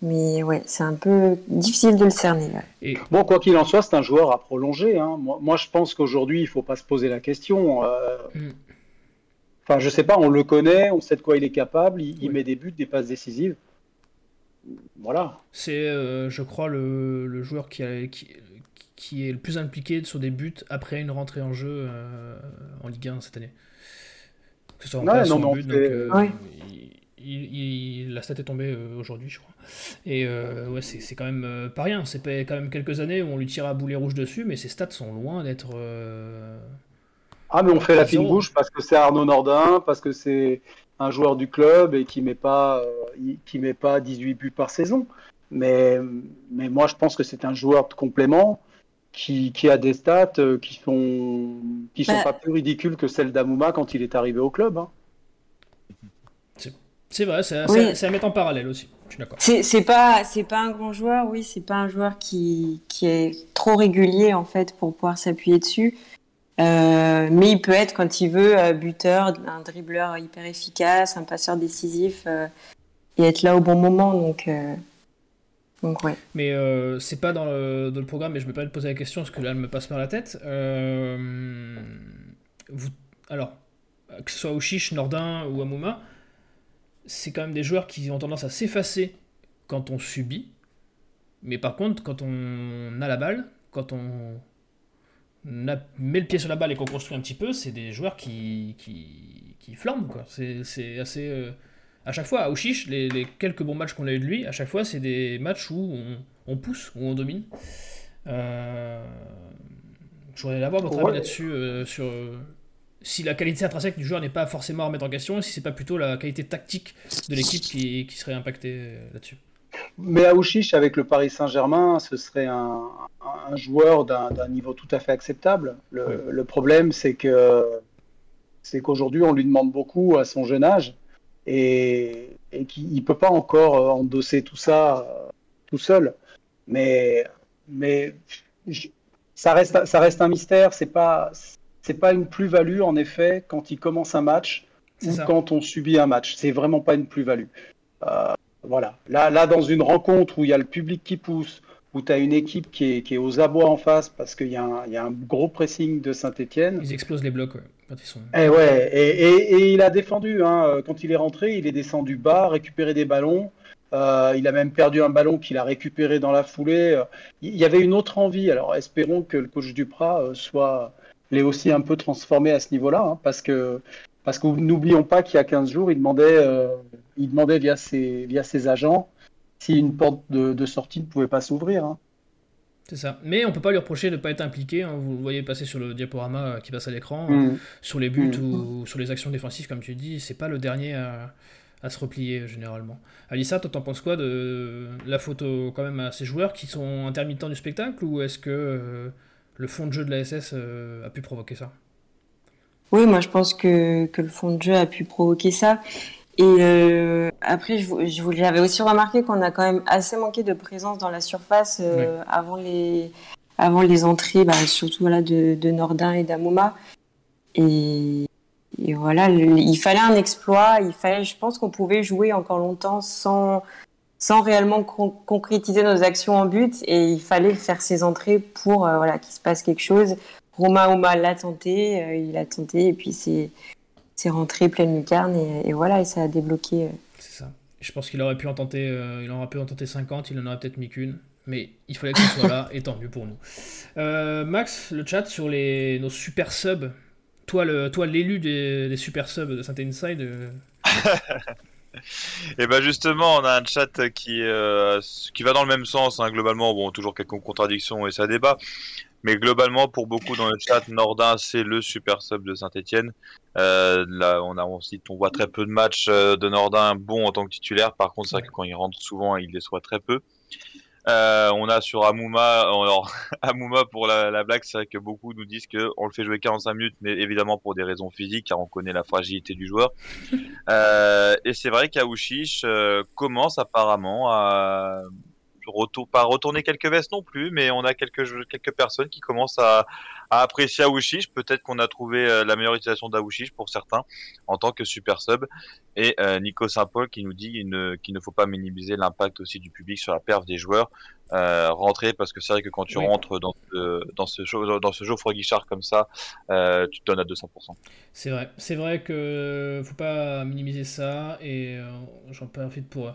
Mais ouais, c'est un peu difficile de le cerner. Ouais. Bon, quoi qu'il en soit, c'est un joueur à prolonger. Hein. Moi, je pense qu'aujourd'hui, il ne faut pas se poser la question. Enfin, je ne sais pas, on le connaît, on sait de quoi il est capable, il met des buts, des passes décisives. Voilà. C'est, je crois, le joueur qui est le plus impliqué sur des buts après une rentrée en jeu en Ligue 1 cette année. Que ce soit en place ou en but, la stat est tombée aujourd'hui, je crois. Et ouais, c'est quand même pas rien. C'est quand même quelques années où on lui tire à boulet rouge dessus, mais ses stats sont loin d'être. Ah, mais on fait la fine bouche parce que c'est Arnaud Nordin, parce que c'est un joueur du club et qui met pas 18 buts par saison. Mais moi, je pense que c'est un joueur de complément qui a des stats qui sont pas plus ridicules que celles d'Hamouma quand il est arrivé au club. Hein. C'est vrai, c'est à mettre en parallèle aussi. Je suis d'accord. C'est pas un grand joueur, oui, c'est pas un joueur qui est trop régulier en fait pour pouvoir s'appuyer dessus. Mais il peut être quand il veut buteur, un dribbleur hyper efficace, un passeur décisif et être là au bon moment. Donc ouais. Mais c'est pas dans le programme. Mais je me permets de poser la question parce que là, elle me passe par la tête. Alors que ce soit Aouchiche, Nordin ou Hamouma. C'est quand même des joueurs qui ont tendance à s'effacer quand on subit, mais par contre, quand on a la balle, quand on met le pied sur la balle et qu'on construit un petit peu, c'est des joueurs qui flambent, quoi. C'est assez à chaque fois, à Aouchiche, les quelques bons matchs qu'on a eu de lui, à chaque fois, c'est des matchs où on pousse, où on domine. Je voudrais avoir votre avis là-dessus, sur si la qualité intrinsèque du joueur n'est pas forcément à remettre en question, et si c'est pas plutôt la qualité tactique de l'équipe qui serait impactée là-dessus. Mais Aouchiche, avec le Paris Saint-Germain, ce serait un joueur d'un niveau tout à fait acceptable. Le problème, c'est qu'aujourd'hui, on lui demande beaucoup à son jeune âge, et qu'il ne peut pas encore endosser tout ça tout seul. Mais ça reste un mystère. C'est pas une plus-value, en effet, quand il commence un match ou quand on subit un match. C'est vraiment pas une plus-value. Voilà. Là, dans une rencontre où il y a le public qui pousse, où tu as une équipe qui est aux abois en face parce qu'il y a un gros pressing de Saint-Etienne. Ils explosent les blocs quand ils sont... Et il a défendu. Hein. Quand il est rentré, il est descendu bas, récupéré des ballons. Il a même perdu un ballon qu'il a récupéré dans la foulée. Il y avait une autre envie. Alors espérons que le coach Dupraz l'ait aussi un peu transformé à ce niveau-là, hein, parce que n'oublions pas qu'il y a 15 jours, il demandait via ses agents si une porte de sortie ne pouvait pas s'ouvrir. Hein. C'est ça. Mais on ne peut pas lui reprocher de ne pas être impliqué. Hein. Vous le voyez passer sur le diaporama qui passe à l'écran, sur les buts ou sur les actions défensives, comme tu dis. C'est pas le dernier à se replier, généralement. Alissa, toi, t'en penses quoi de la photo quand même à ces joueurs qui sont intermittents du spectacle, ou est-ce que le fond de jeu de la SS a pu provoquer ça ? Oui, moi, je pense que le fond de jeu a pu provoquer ça. Et après, j'avais aussi remarqué qu'on a quand même assez manqué de présence dans la surface avant les entrées, surtout voilà, de Nordin et d'Hamouma. Et voilà, il fallait un exploit. Je pense qu'on pouvait jouer encore longtemps sans réellement concrétiser nos actions en but. Et il fallait faire ses entrées pour qu'il se passe quelque chose. Romain Hamouma l'a tenté, et puis c'est rentré pleine lucarne, et voilà, et ça a débloqué. C'est ça. Je pense qu'il aurait pu en tenter, il en aurait pu en tenter 50, il en aurait peut-être mis qu'une, mais il fallait qu'il soit là, et tant mieux pour nous. Max, le chat sur nos super subs, toi l'élu des super subs de Saint-Étienne Inside. Et ben justement, on a un chat qui va dans le même sens, hein, globalement. Bon, toujours quelques contradictions et ça débat. Mais globalement, pour beaucoup dans le chat, Nordin, c'est le super sub de Saint-Etienne. Là, on voit très peu de matchs de Nordin bon en tant que titulaire. Par contre, c'est vrai que quand il rentre souvent, il déçoit très peu. On a sur Hamouma, Hamouma pour la blague, c'est vrai que beaucoup nous disent qu'on le fait jouer 45 minutes, mais évidemment pour des raisons physiques, car on connaît la fragilité du joueur. Et c'est vrai qu'Aouchiche commence apparemment à... pas retourner quelques vestes non plus, mais on a quelques personnes qui commencent à apprécier Aouchiche. Peut-être qu'on a trouvé la meilleure utilisation d'Aouchiche pour certains en tant que super sub. Et Nico Saint-Paul qui nous dit qu'il ne faut pas minimiser l'impact aussi du public sur la perf des joueurs. Rentrer, parce que c'est vrai que quand tu rentres dans ce Geoffroy-Guichard comme ça, tu te donnes à 200%. C'est vrai que faut pas minimiser ça, et j'en profite pour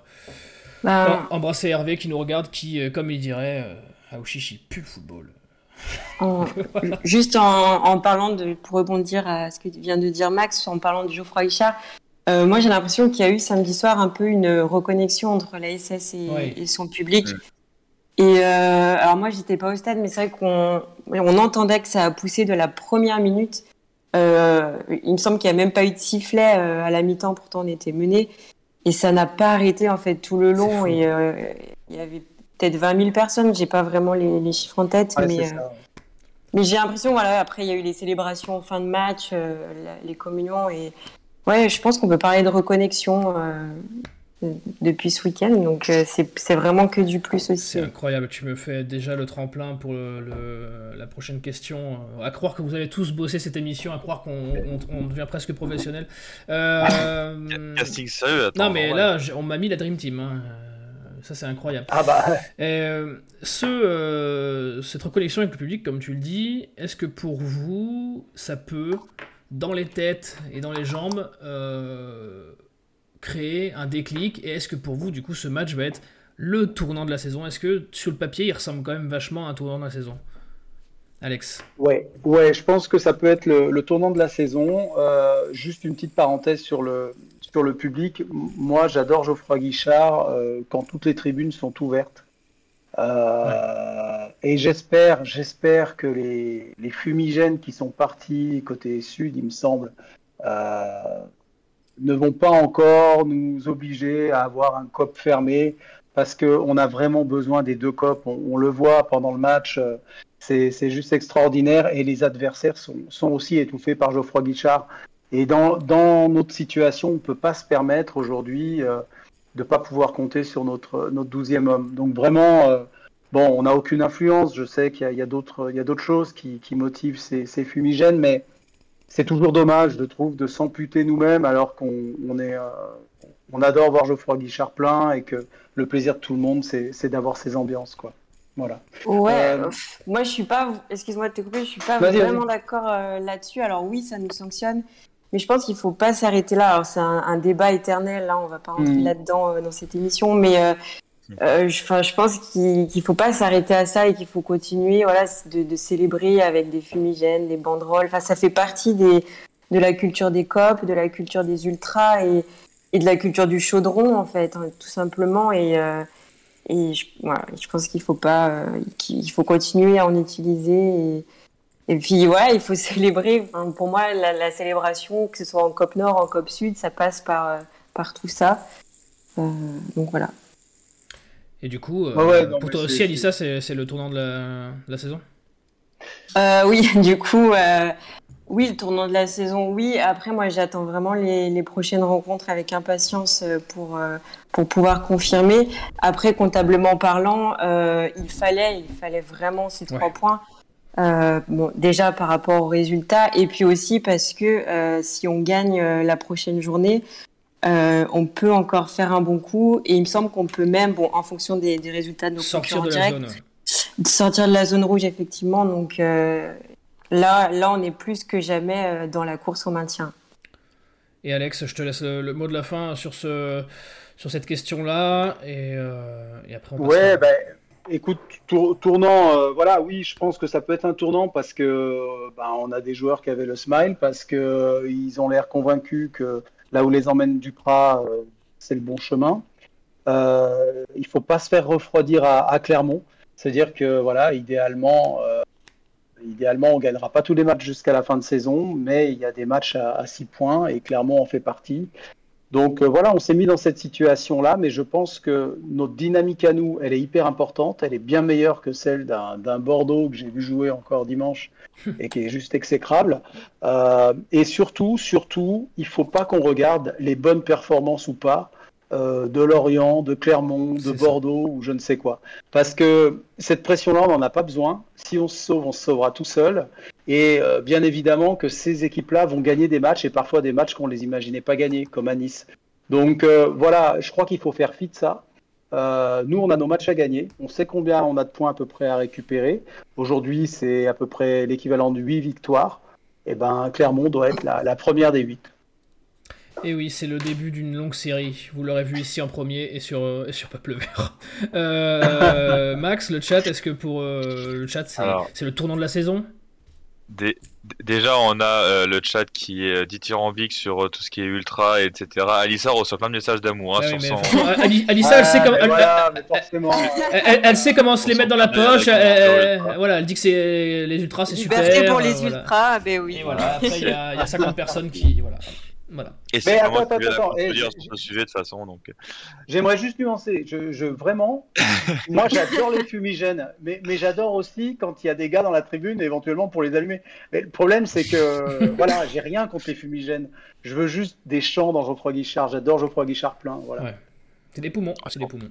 embrasser Hervé qui nous regarde, qui, comme il dirait, Aouchiche, il pue le football. Voilà. Juste en parlant pour rebondir à ce que vient de dire Max, en parlant du Geoffroy-Guichard, moi j'ai l'impression qu'il y a eu samedi soir un peu une reconnexion entre la SS et son public. Et alors moi j'étais pas au stade, mais c'est vrai qu'on entendait que ça a poussé de la première minute. Il me semble qu'il n'y a même pas eu de sifflet à la mi-temps, pourtant on était menés, et ça n'a pas arrêté en fait tout le long. Et il y avait peut-être 20 000 personnes, j'ai pas vraiment les chiffres en tête, mais j'ai l'impression, voilà. Après il y a eu les célébrations en fin de match, les communions, et ouais, je pense qu'on peut parler de reconnexion depuis ce week-end, donc c'est vraiment que du plus aussi. C'est incroyable, tu me fais déjà le tremplin pour la prochaine question. À croire que vous avez tous bossé cette émission, à croire qu'on devient presque professionnel. Casting sérieux, attends. Non mais là, on m'a mis la Dream Team, hein. Ça c'est incroyable. Ah bah. Cette reconnexion avec le public, comme tu le dis, est-ce que pour vous, ça peut, dans les têtes et dans les jambes, créer un déclic, et est-ce que pour vous, du coup, ce match va être le tournant de la saison ? Est-ce que, sur le papier, il ressemble quand même vachement à un tournant de la saison ? Alex. Ouais, je pense que ça peut être le tournant de la saison. Juste une petite parenthèse sur le public. Moi, j'adore Geoffroy-Guichard quand toutes les tribunes sont ouvertes. Ouais. Et j'espère que les fumigènes qui sont partis côté sud, il me semble, ne vont pas encore nous obliger à avoir un COP fermé, parce qu'on a vraiment besoin des deux COP. On le voit pendant le match, c'est juste extraordinaire, et les adversaires sont aussi étouffés par Geoffroy-Guichard. Et dans notre situation, on ne peut pas se permettre aujourd'hui de ne pas pouvoir compter sur notre 12e homme. Donc vraiment, on n'a aucune influence. Je sais qu'il y a d'autres choses qui motivent ces fumigènes, mais c'est toujours dommage, je trouve, de s'amputer nous-mêmes alors qu'on adore voir Geoffroy-Guichard plein, et que le plaisir de tout le monde, c'est d'avoir ces ambiances, quoi. Voilà. Ouais, moi je suis pas, excuse-moi de te couper, je suis pas vraiment d'accord là-dessus. Alors oui, ça nous sanctionne, mais je pense qu'il faut pas s'arrêter là. Alors c'est un débat éternel, là, on va pas rentrer là-dedans dans cette émission, mais je pense qu'il faut pas s'arrêter à ça, et qu'il faut continuer, voilà, de célébrer avec des fumigènes, des banderoles. Enfin, ça fait partie de la culture des COP, de la culture des ultras et de la culture du chaudron, en fait, hein, tout simplement. Et je pense qu'il faut pas, qu'il faut continuer à en utiliser. Et puis voilà, il faut célébrer. Enfin, pour moi, la célébration, que ce soit en COP Nord, en COP Sud, ça passe par tout ça. Donc voilà. Et du coup, pour toi aussi, Alissa, c'est le tournant de la saison ? Oui, du coup, oui, le tournant de la saison, oui. Après, moi, j'attends vraiment les prochaines rencontres avec impatience pour pouvoir confirmer. Après, comptablement parlant, il fallait vraiment ces 3 points. Déjà par rapport aux résultats, et puis aussi parce que si on gagne la prochaine journée, on peut encore faire un bon coup, et il me semble qu'on peut même, en fonction des résultats de nos concurrents directs, sortir de la zone rouge, effectivement. Donc là, on est plus que jamais dans la course au maintien. Et Alex, je te laisse le mot de la fin sur cette question-là, et après on passe. Écoute, tournant, oui, je pense que ça peut être un tournant, parce que on a des joueurs qui avaient le smile, parce que ils ont l'air convaincus que là où les emmène Dupraz, c'est le bon chemin. Il faut pas se faire refroidir à Clermont, c'est-à-dire que idéalement, on gagnera pas tous les matchs jusqu'à la fin de saison, mais il y a des matchs à 6 points, et Clermont en fait partie. Donc on s'est mis dans cette situation-là, mais je pense que notre dynamique à nous, elle est hyper importante, elle est bien meilleure que celle d'un Bordeaux que j'ai vu jouer encore dimanche et qui est juste exécrable. Et surtout, il ne faut pas qu'on regarde les bonnes performances ou pas de Lorient, de Clermont, de Bordeaux ou je ne sais quoi. Parce que cette pression-là, on n'en a pas besoin. Si on se sauve, on se sauvera tout seul. Et bien évidemment que ces équipes-là vont gagner des matchs, et parfois des matchs qu'on ne les imaginait pas gagner, comme à Nice. Donc je crois qu'il faut faire fi de ça. Nous, on a nos matchs à gagner. On sait combien on a de points à peu près à récupérer. Aujourd'hui, c'est à peu près l'équivalent de 8 victoires. Et Clermont doit être la première des 8. Et oui, c'est le début d'une longue série. Vous l'aurez vu ici en premier et sur Peuple Vert. Max, le chat, est-ce que pour le chat, c'est le tournant de la saison ? Déjà, on a le chat qui est dithyrambique sur tout ce qui est ultra, etc. Alissa reçoit plein de messages d'amour. Alissa, elle sait comment se les mettre dans la poche. Elle dit que c'est les ultras, c'est super. Liberté pour les ultras, oui. Et voilà, après, il y a 50 personnes qui... Voilà. Et c'est vraiment attends. Sur ce sujet de façon, donc. J'aimerais juste nuancer. Vraiment, moi j'adore les fumigènes, mais j'adore aussi quand il y a des gars dans la tribune, éventuellement pour les allumer. Mais le problème, c'est que j'ai rien contre les fumigènes. Je veux juste des chants dans Geoffroy-Guichard. J'adore Geoffroy-Guichard plein. Voilà. Ouais. C'est des poumons. C'est des poumons.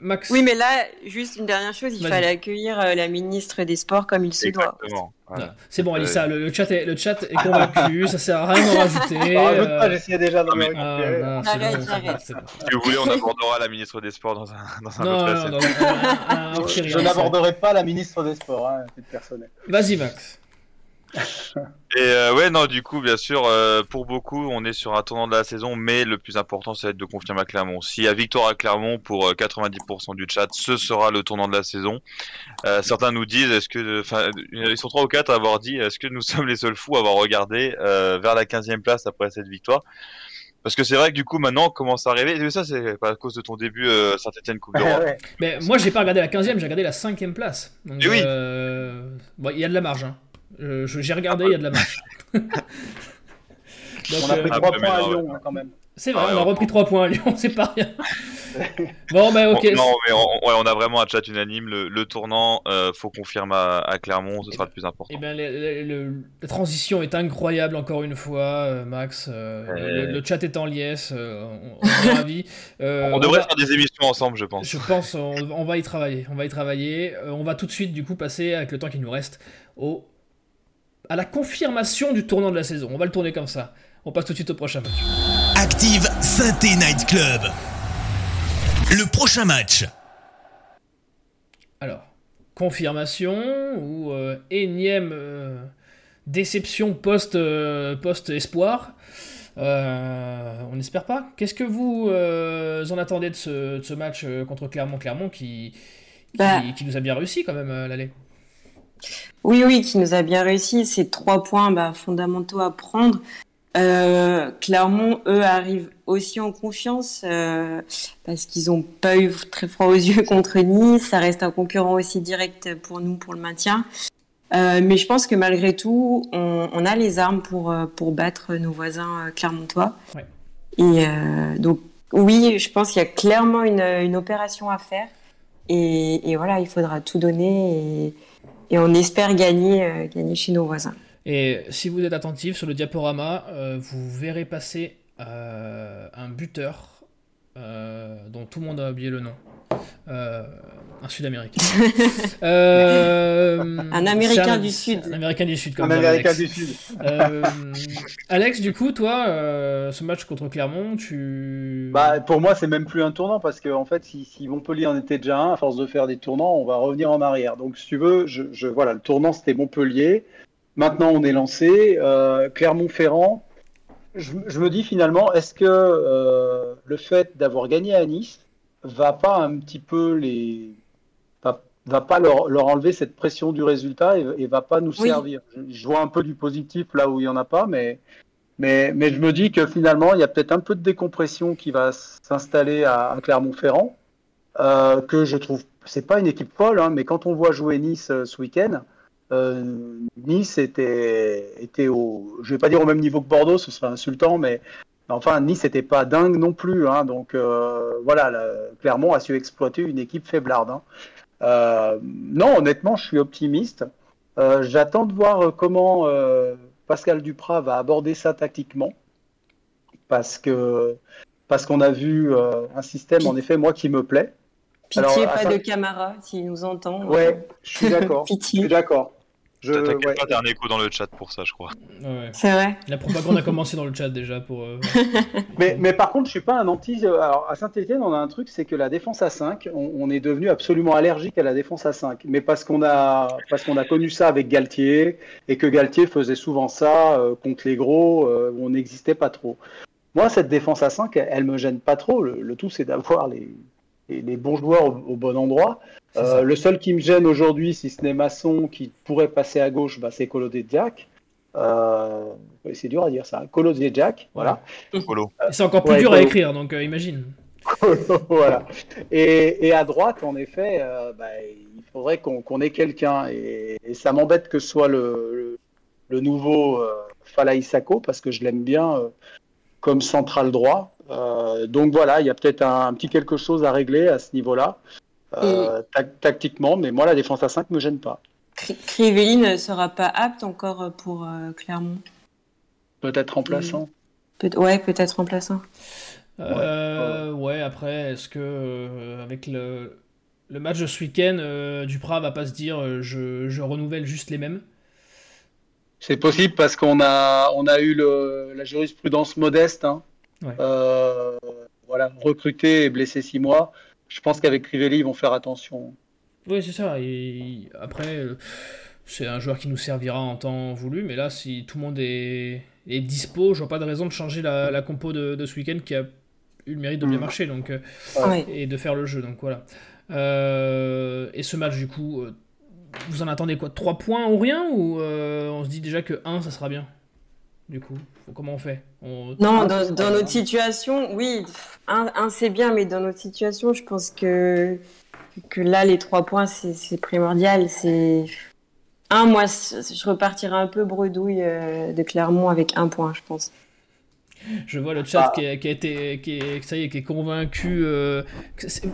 Max. Oui, mais là, juste une dernière chose, il fallait accueillir la ministre des Sports comme il se doit. Exactement. Voilà. C'est bon, Alissa, le chat est convaincu, ça sert à rien d'en rajouter. J'essayais déjà d'en récupérer. Si vous voulez, on abordera la ministre des Sports dans un autre Je n'aborderai pas la ministre des Sports, c'est personnel. Vas-y, Max. Et ouais, non, du coup, bien sûr, pour beaucoup, on est sur un tournant de la saison, mais le plus important, ça va être de confirmer à Clermont. S'il y a victoire à Clermont, pour 90% du chat, ce sera le tournant de la saison. Certains nous disent, est-ce que, enfin, ils sont 3 ou 4 à avoir dit, est-ce que nous sommes les seuls fous à avoir regardé vers la 15e place après cette victoire? Parce que c'est vrai que du coup, maintenant, on commence à rêver. Mais ça, c'est pas à cause de ton début Saint-Etienne Coupe d'Europe. Ouais. Mais moi, j'ai pas regardé la 15e, j'ai regardé la 5e place. Donc, oui. Bon, il y a de la marge, hein. J'ai regardé, il y a de la marge. Donc, on a pris 3 points à Lyon, quand même. C'est vrai, ah, on a repris 3 points à Lyon, c'est pas rien. Bon, ben, ok. Non, mais on a vraiment un chat unanime. Le tournant, faut confirmer à Clermont, ce sera le plus important. Eh bien, la transition est incroyable, encore une fois, Max. Le chat est en liesse, on est ravis. On devrait faire des émissions ensemble, je pense. Je pense, on va y travailler. On va y travailler. On va tout de suite, du coup, passer, avec le temps qui nous reste, à la confirmation du tournant de la saison. On va le tourner comme ça. On passe tout de suite au prochain match. Active Sainté Night Club. Le prochain match. Alors, confirmation ou énième déception post-espoir. On n'espère pas. Qu'est-ce que vous en attendez de ce match contre Clermont qui nous a bien réussi quand même l'aller? Oui, qui nous a bien réussi. Ces 3 points fondamentaux à prendre. Clermont, eux, arrivent aussi en confiance parce qu'ils n'ont pas eu très froid aux yeux contre Nice. Ça reste un concurrent aussi direct pour nous, pour le maintien. Mais je pense que malgré tout, on a les armes pour battre nos voisins clermontois. Ouais. Et donc, oui, je pense qu'il y a clairement une opération à faire. Et voilà, il faudra tout donner et on espère gagner chez nos voisins. Et si vous êtes attentif sur le diaporama, vous verrez passer un buteur dont tout le monde a oublié le nom. Un Sud-Américain. Un Américain du Sud. Un Américain du Sud, comme Alex. Du Sud. Alex, du coup, toi, ce match contre Clermont, pour moi, c'est même plus un tournant parce qu'en fait, si Montpellier en était déjà un, à force de faire des tournants, on va revenir en arrière. Donc, si tu veux, voilà, le tournant, c'était Montpellier. Maintenant, on est lancé. Clermont-Ferrand, je me dis finalement, est-ce que le fait d'avoir gagné à Nice va pas un petit peu va pas leur enlever cette pression du résultat et va pas nous servir. Je vois un peu du positif là où il y en a pas, mais je me dis que finalement, il y a peut-être un peu de décompression qui va s'installer à Clermont-Ferrand, que je trouve, c'est pas une équipe folle, hein, mais quand on voit jouer Nice ce week-end. Nice était je vais pas dire au même niveau que Bordeaux, ce serait insultant, mais enfin Nice n'était pas dingue non plus, hein, donc voilà, Clermont a su exploiter une équipe faiblarde, hein. Non, honnêtement, je suis optimiste. J'attends de voir comment Pascal Dupraz va aborder ça tactiquement, parce qu'on a vu un système, en effet, moi, qui me plaît. Pitié, alors, pas de Camara, s'il nous entend. Ouais, je suis d'accord. Pitié. Je suis d'accord. T'inquiète pas, t'as un écho dans le chat pour ça, je crois. Ouais. C'est vrai. La propagande a commencé dans le chat déjà. Mais par contre, je suis pas un anti... Alors, à Saint-Etienne, on a un truc, c'est que la défense à 5, on est devenu absolument allergique à la défense à 5. Mais parce qu'on a connu ça avec Galtier, et que Galtier faisait souvent ça contre les gros, où on n'existait pas trop. Moi, cette défense à 5, elle me gêne pas trop. Le tout, c'est d'avoir les bons joueurs au bon endroit. Le seul qui me gêne aujourd'hui, si ce n'est Maçon, qui pourrait passer à gauche, c'est Kolodejczak. C'est dur à dire ça. Kolodejczak, voilà. Colo. C'est encore plus dur à écrire, donc imagine. Colo, voilà. Et à droite, en effet, il faudrait qu'on ait quelqu'un. Et ça m'embête que ce soit le nouveau Falaye Sako, parce que je l'aime bien comme central droit. Donc voilà, il y a peut-être un petit quelque chose à régler à ce niveau-là, tactiquement, mais moi la défense à 5 me gêne pas. Crivelli ne sera pas apte encore pour Clermont. Peut-être remplaçant. Peut-être remplaçant. Ouais, après, est-ce que avec le match de ce week-end, Dupraz va pas se dire je renouvelle juste les mêmes? C'est possible parce qu'on a eu la jurisprudence modeste, hein. Ouais. Voilà, recruter et blesser 6 mois. Je pense qu'avec Crivelli, ils vont faire attention. Oui, c'est ça. Et après, C'est un joueur qui nous servira en temps voulu, mais là, si tout le monde est dispo, je vois pas de raison de changer la compo de ce week-end qui a eu le mérite de bien marcher, donc, et de faire le jeu. Donc voilà. Et ce match, du coup, vous en attendez quoi, 3 points ou rien, ou on se dit déjà que 1, ça sera bien? Du coup, comment on fait? Non, dans notre situation, oui, 1 c'est bien, mais dans notre situation, je pense que là, les 3 points, c'est primordial, c'est... moi, je repartirai un peu bredouille de Clermont avec 1 point, je pense. Je vois le chat qui est convaincu.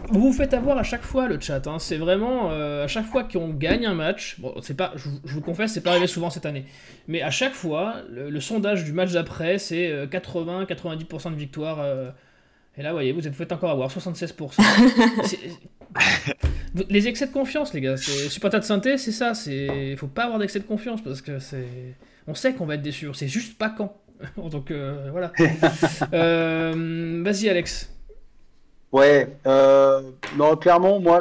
Vous vous faites avoir à chaque fois, le chat. Hein. C'est vraiment à chaque fois qu'on gagne un match. Bon, c'est pas. Je vous confesse, c'est pas arrivé souvent cette année. Mais à chaque fois, le sondage du match d'après, c'est 80-90% de victoire. Et là, voyez, vous faites encore avoir 76%. Les excès de confiance, les gars, c'est supporter de Sainté, c'est ça. Il faut pas avoir d'excès de confiance parce que on sait qu'on va être déçu. C'est juste pas quand. Donc voilà. Vas-y, Alex. Ouais. Non, clairement, moi,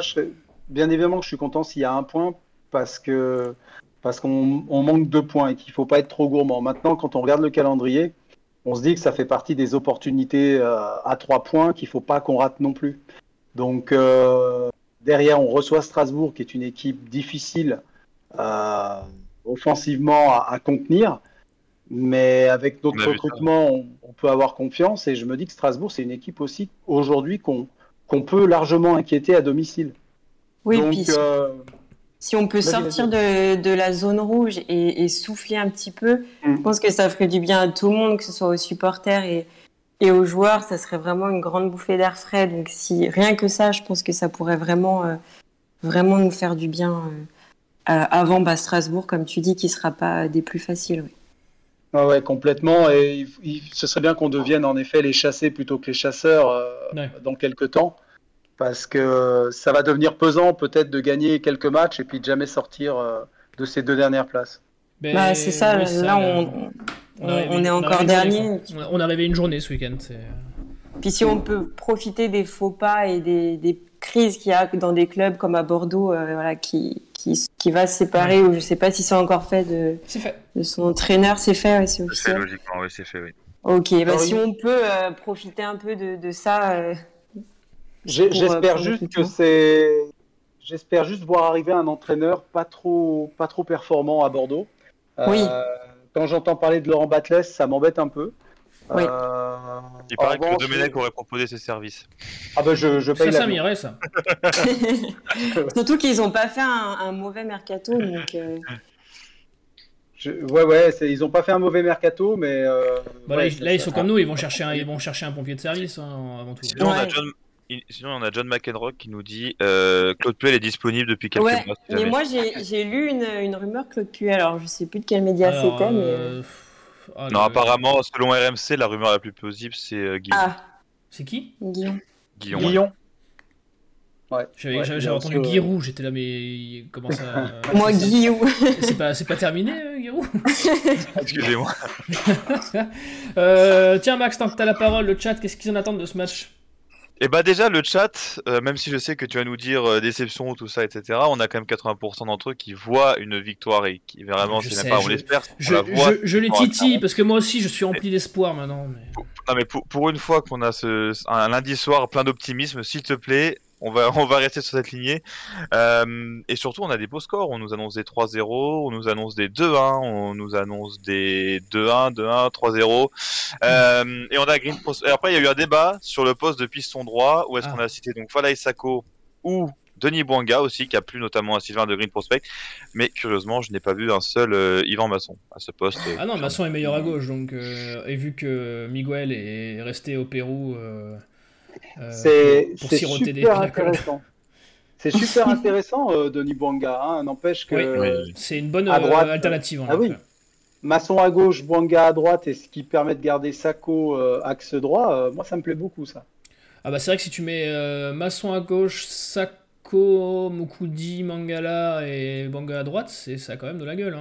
bien évidemment, je suis content s'il y a 1 point parce qu'on manque 2 points et qu'il faut pas être trop gourmand. Maintenant, quand on regarde le calendrier, on se dit que ça fait partie des opportunités à 3 points qu'il faut pas qu'on rate non plus. Donc derrière, on reçoit Strasbourg, qui est une équipe difficile offensivement à contenir, mais avec notre recrutement, on peut avoir confiance. Et je me dis que Strasbourg, c'est une équipe aussi aujourd'hui qu'on peut largement inquiéter à domicile. Oui, donc, puis si on peut sortir de la zone rouge et souffler un petit peu, je pense que ça ferait du bien à tout le monde, que ce soit aux supporters et aux joueurs. Ça serait vraiment une grande bouffée d'air frais. Donc rien que ça, je pense que ça pourrait vraiment nous faire du bien avant Strasbourg, comme tu dis, qui ne sera pas des plus faciles. Oui. Ah ouais, complètement. Et ce serait bien qu'on devienne en effet les chassés plutôt que les chasseurs dans quelques temps. Parce que ça va devenir pesant peut-être de gagner quelques matchs et puis de jamais sortir de ces 2 dernières places. C'est ça, oui, là on est encore dernier. On a rêvé une journée ce week-end. Puis si on peut profiter des faux pas et des crises qu'il y a dans des clubs comme à Bordeaux, voilà, qui va se séparer, ou je ne sais pas si c'est encore fait de son entraîneur, c'est fait, ouais, c'est officiel. Logiquement, oui, c'est fait, oui. Ok, si on peut profiter un peu de ça. J'espère juste voir arriver un entraîneur pas trop performant à Bordeaux. Oui. Quand j'entends parler de Laurent Batles, ça m'embête un peu. Oui. Il paraît que Domenech aurait proposé ses services. Ah ben je paye ça m'irait ça. Surtout qu'ils n'ont pas fait un mauvais mercato, donc. Ils n'ont pas fait un mauvais mercato, mais. Ils sont comme nous, ils vont chercher un pompier de service hein, avant tout. Sinon, on a John McEnroe qui nous dit Claude Puel est disponible depuis quelques mois. Si mais moi j'ai lu une rumeur Claude Puel, alors je sais plus de quel média c'était. Mais... non, apparemment, selon RMC, la rumeur la plus plausible c'est Guillaume. Ah, c'est qui? Guillaume. Ouais. J'avais entendu Guirou, j'étais là, mais comment ça moi, Guillou. C'est pas terminé, Guirou. Excusez-moi. Tiens, Max, tant que t'as la parole, le chat, qu'est-ce qu'ils en attendent de ce match? Et bah déjà le chat, même si je sais que tu vas nous dire déception, tout ça, etc. On a quand même 80% d'entre eux qui voient une victoire et qui vraiment, on l'espère. Je les titille parce que moi aussi je suis rempli d'espoir maintenant. Mais... Pour une fois qu'on a un lundi soir plein d'optimisme, s'il te plaît, on va rester sur cette lignée. Et surtout on a des beaux scores. On nous annonce des 3-0, on nous annonce des 2-1, on nous annonce des 2-1, 2-1, 3-0. Et on a Green Prospect. Après il y a eu un débat sur le poste de piston droit où qu'on a cité donc Falaye Sako ou Denis Bouanga aussi qui a plu notamment à Sylvain de Green Prospect. Mais curieusement je n'ai pas vu un seul Ivan Maçon à ce poste. Ah non, Maçon est meilleur à gauche donc et vu que Miguel est resté au Pérou. C'est super intéressant. C'est super intéressant, Denis Bouanga. N'empêche que c'est une bonne alternative. Maçon à gauche, Bouanga à droite, et ce qui permet de garder Sako axe droit. Moi, ça me plaît beaucoup ça. Ah bah c'est vrai que si tu mets Maçon à gauche, Sako, Moukoudi, Mangala et Bouanga à droite, ça a quand même de la gueule.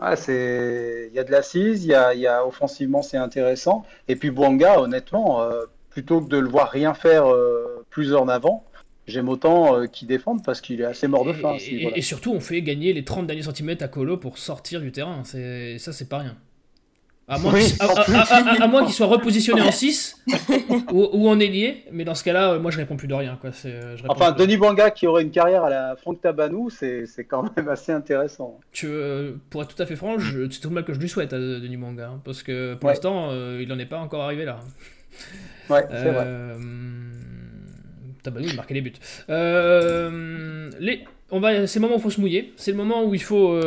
Il y a de l'assise, il y a offensivement c'est intéressant. Et puis Bouanga, honnêtement. Plutôt que de le voir rien faire plus en avant, j'aime autant qu'il défende parce qu'il est assez mort de faim. Et surtout, on fait gagner les 30 derniers centimètres à Colo pour sortir du terrain. Ça, c'est pas rien. À moins qu'il soit repositionné en 6 ou en ailier, mais dans ce cas-là, moi je réponds plus de rien. Quoi. Denis Bouanga qui aurait une carrière à la Franck Tabanou, c'est quand même assez intéressant. Pour être tout à fait franc, c'est tout le mal que je lui souhaite à Denis Bouanga, hein, parce que pour l'instant, il n'en est pas encore arrivé là. Ouais, c'est vrai. Tabanou, il marquait les buts. C'est le moment où il faut se mouiller, c'est le moment où il faut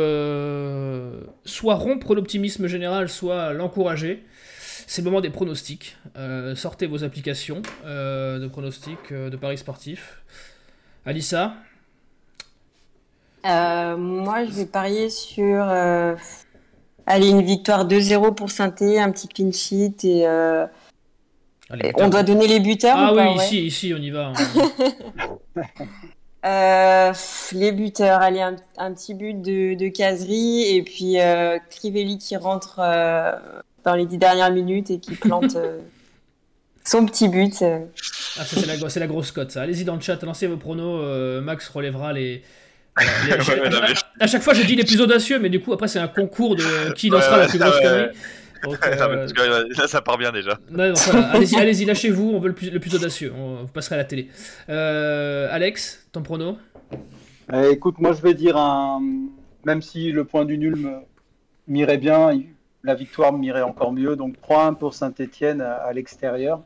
soit rompre l'optimisme général, soit l'encourager. C'est le moment des pronostics. Sortez vos applications de pronostics, de paris sportifs. Alissa ? Moi, je vais parier sur une victoire 2-0 pour Sainté, un petit clean sheet et... on doit donner les buteurs ou pas, ici, on y va. Les buteurs, allez, un petit but de Khazri et puis Crivelli qui rentre dans les 10 dernières minutes et qui plante son petit but. C'est la grosse cote, ça. Allez-y dans le chat, lancez vos pronos. Max relèvera les... À chaque fois, je dis les plus audacieux, mais du coup, après, c'est un concours de qui lancera la plus grosse connerie. Là, ça part bien déjà. Allez-y, lâchez-vous, on veut le plus audacieux, vous passerez à la télé. Alex, ton prono ? Écoute, moi je vais dire, même si le point du nul m'irait bien, la victoire m'irait encore mieux, donc 3-1 pour Saint-Etienne à l'extérieur,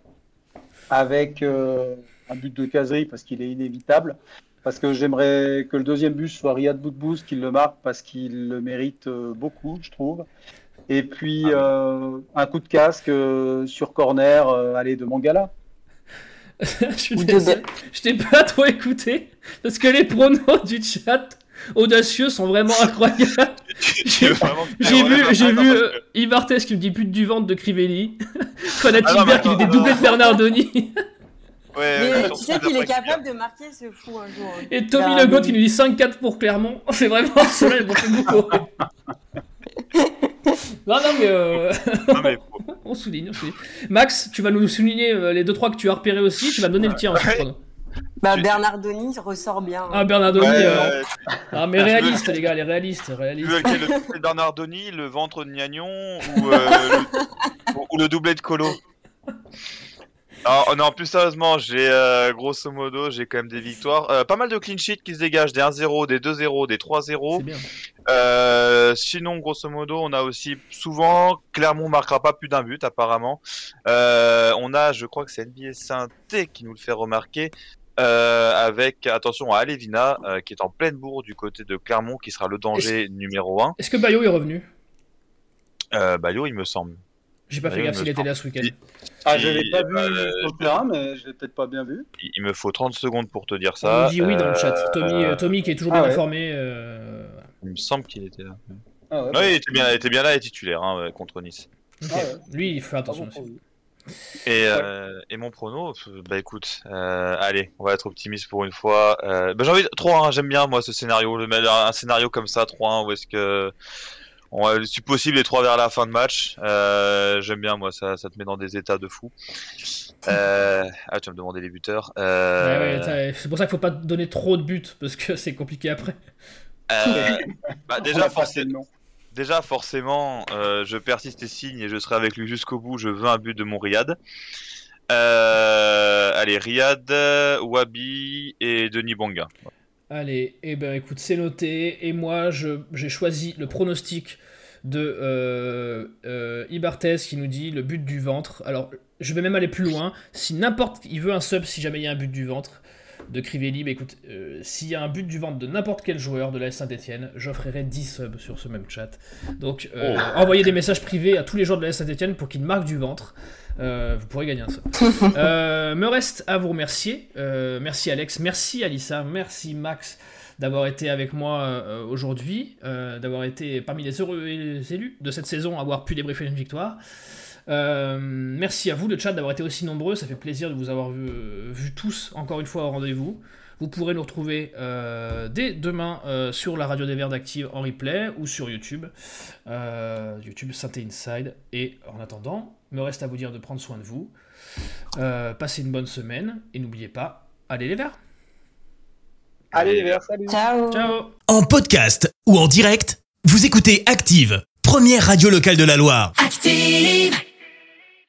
avec un but de Khazri parce qu'il est inévitable, parce que j'aimerais que le deuxième but soit Ryad Boudebouz qui le marque parce qu'il le mérite beaucoup, je trouve. Et puis un coup de casque sur corner de Mangala. Je t'ai pas trop écouté parce que les pronos du chat audacieux sont vraiment incroyables. J'ai vu Yves Artes qui me dit pute du ventre de Crivelli. Conatibert qui était doublé de Bernardoni. Mais tu sais qu'il est capable de marquer ce fou un jour. Et Tommy Legault qui nous dit 5-4 pour Clermont. C'est vraiment ça, il manquait beaucoup. Non, mais... on souligne. Max, tu vas nous souligner les 2-3 que tu as repérés aussi. Tu vas me donner le tien ensuite. Bernardoni ressort bien. Hein. Bernardoni. Mais réaliste, les gars, les réalistes. Le Bernardoni, le ventre de Gnagnon ou le doublé de Colo. Alors, non, plus sérieusement, grosso modo, j'ai quand même des victoires. Pas mal de clean sheets qui se dégagent, des 1-0, des 2-0, des 3-0. C'est bien. Sinon, grosso modo, on a aussi souvent, Clermont marquera pas plus d'un but, apparemment. On a, je crois que c'est NBA Sainté qui nous le fait remarquer, avec, attention, à Alevina, qui est en pleine bourre du côté de Clermont, qui sera le danger numéro 1. Est-ce que Bayo est revenu ? Bayo, il me semble. J'ai pas fait gaffe s'il était là ce week-end. Je l'ai pas vu sur le terrain, mais je l'ai peut-être pas bien vu. Il me faut 30 secondes pour te dire ça. On dit oui dans le chat. Tommy qui est toujours bien informé. Il me semble qu'il était là. Il était bien là et titulaire contre Nice. Okay. Lui, il fait attention aussi. Et mon prono, écoute, allez, on va être optimiste pour une fois. J'ai envie de 3-1, j'aime bien moi ce scénario. Un scénario comme ça, 3-1, où est-ce que... si possible les 3 vers la fin de match, j'aime bien moi, ça te met dans des états de fou. Tu vas me demander les buteurs. C'est pour ça qu'il faut pas donner trop de buts parce que c'est compliqué après. Déjà forcément, je persiste et signe et je serai avec lui jusqu'au bout. Je veux un but de mon Ryad. Allez, Ryad, Wahbi et Denis Bouanga. Allez, écoute, c'est noté. Et moi, j'ai choisi le pronostic de Ibarthez qui nous dit le but du ventre. Alors, je vais même aller plus loin. Si n'importe qui veut un sub, si jamais il y a un but du ventre de Crivelli, écoute, s'il y a un but du ventre de n'importe quel joueur de la Saint-Etienne, j'offrirai 10 subs sur ce même chat. Donc, envoyez des messages privés à tous les joueurs de la Saint-Etienne pour qu'ils marquent du ventre. Vous pourrez gagner un sub. Me reste à vous remercier. Merci Alex, merci Alissa, merci Max d'avoir été avec moi aujourd'hui, d'avoir été parmi les heureux élus de cette saison, avoir pu débriefer une victoire. Merci à vous le chat d'avoir été aussi nombreux, ça fait plaisir de vous avoir vu tous encore une fois au rendez-vous. Vous pourrez nous retrouver dès demain sur la radio des Verts d'Active en replay ou sur YouTube, YouTube Sainté Inside. Et en attendant, me reste à vous dire de prendre soin de vous, passez une bonne semaine et n'oubliez pas, allez les Verts. Allez les verts, salut. Ciao. Ciao. En podcast ou en direct, vous écoutez Active, première radio locale de la Loire. Active.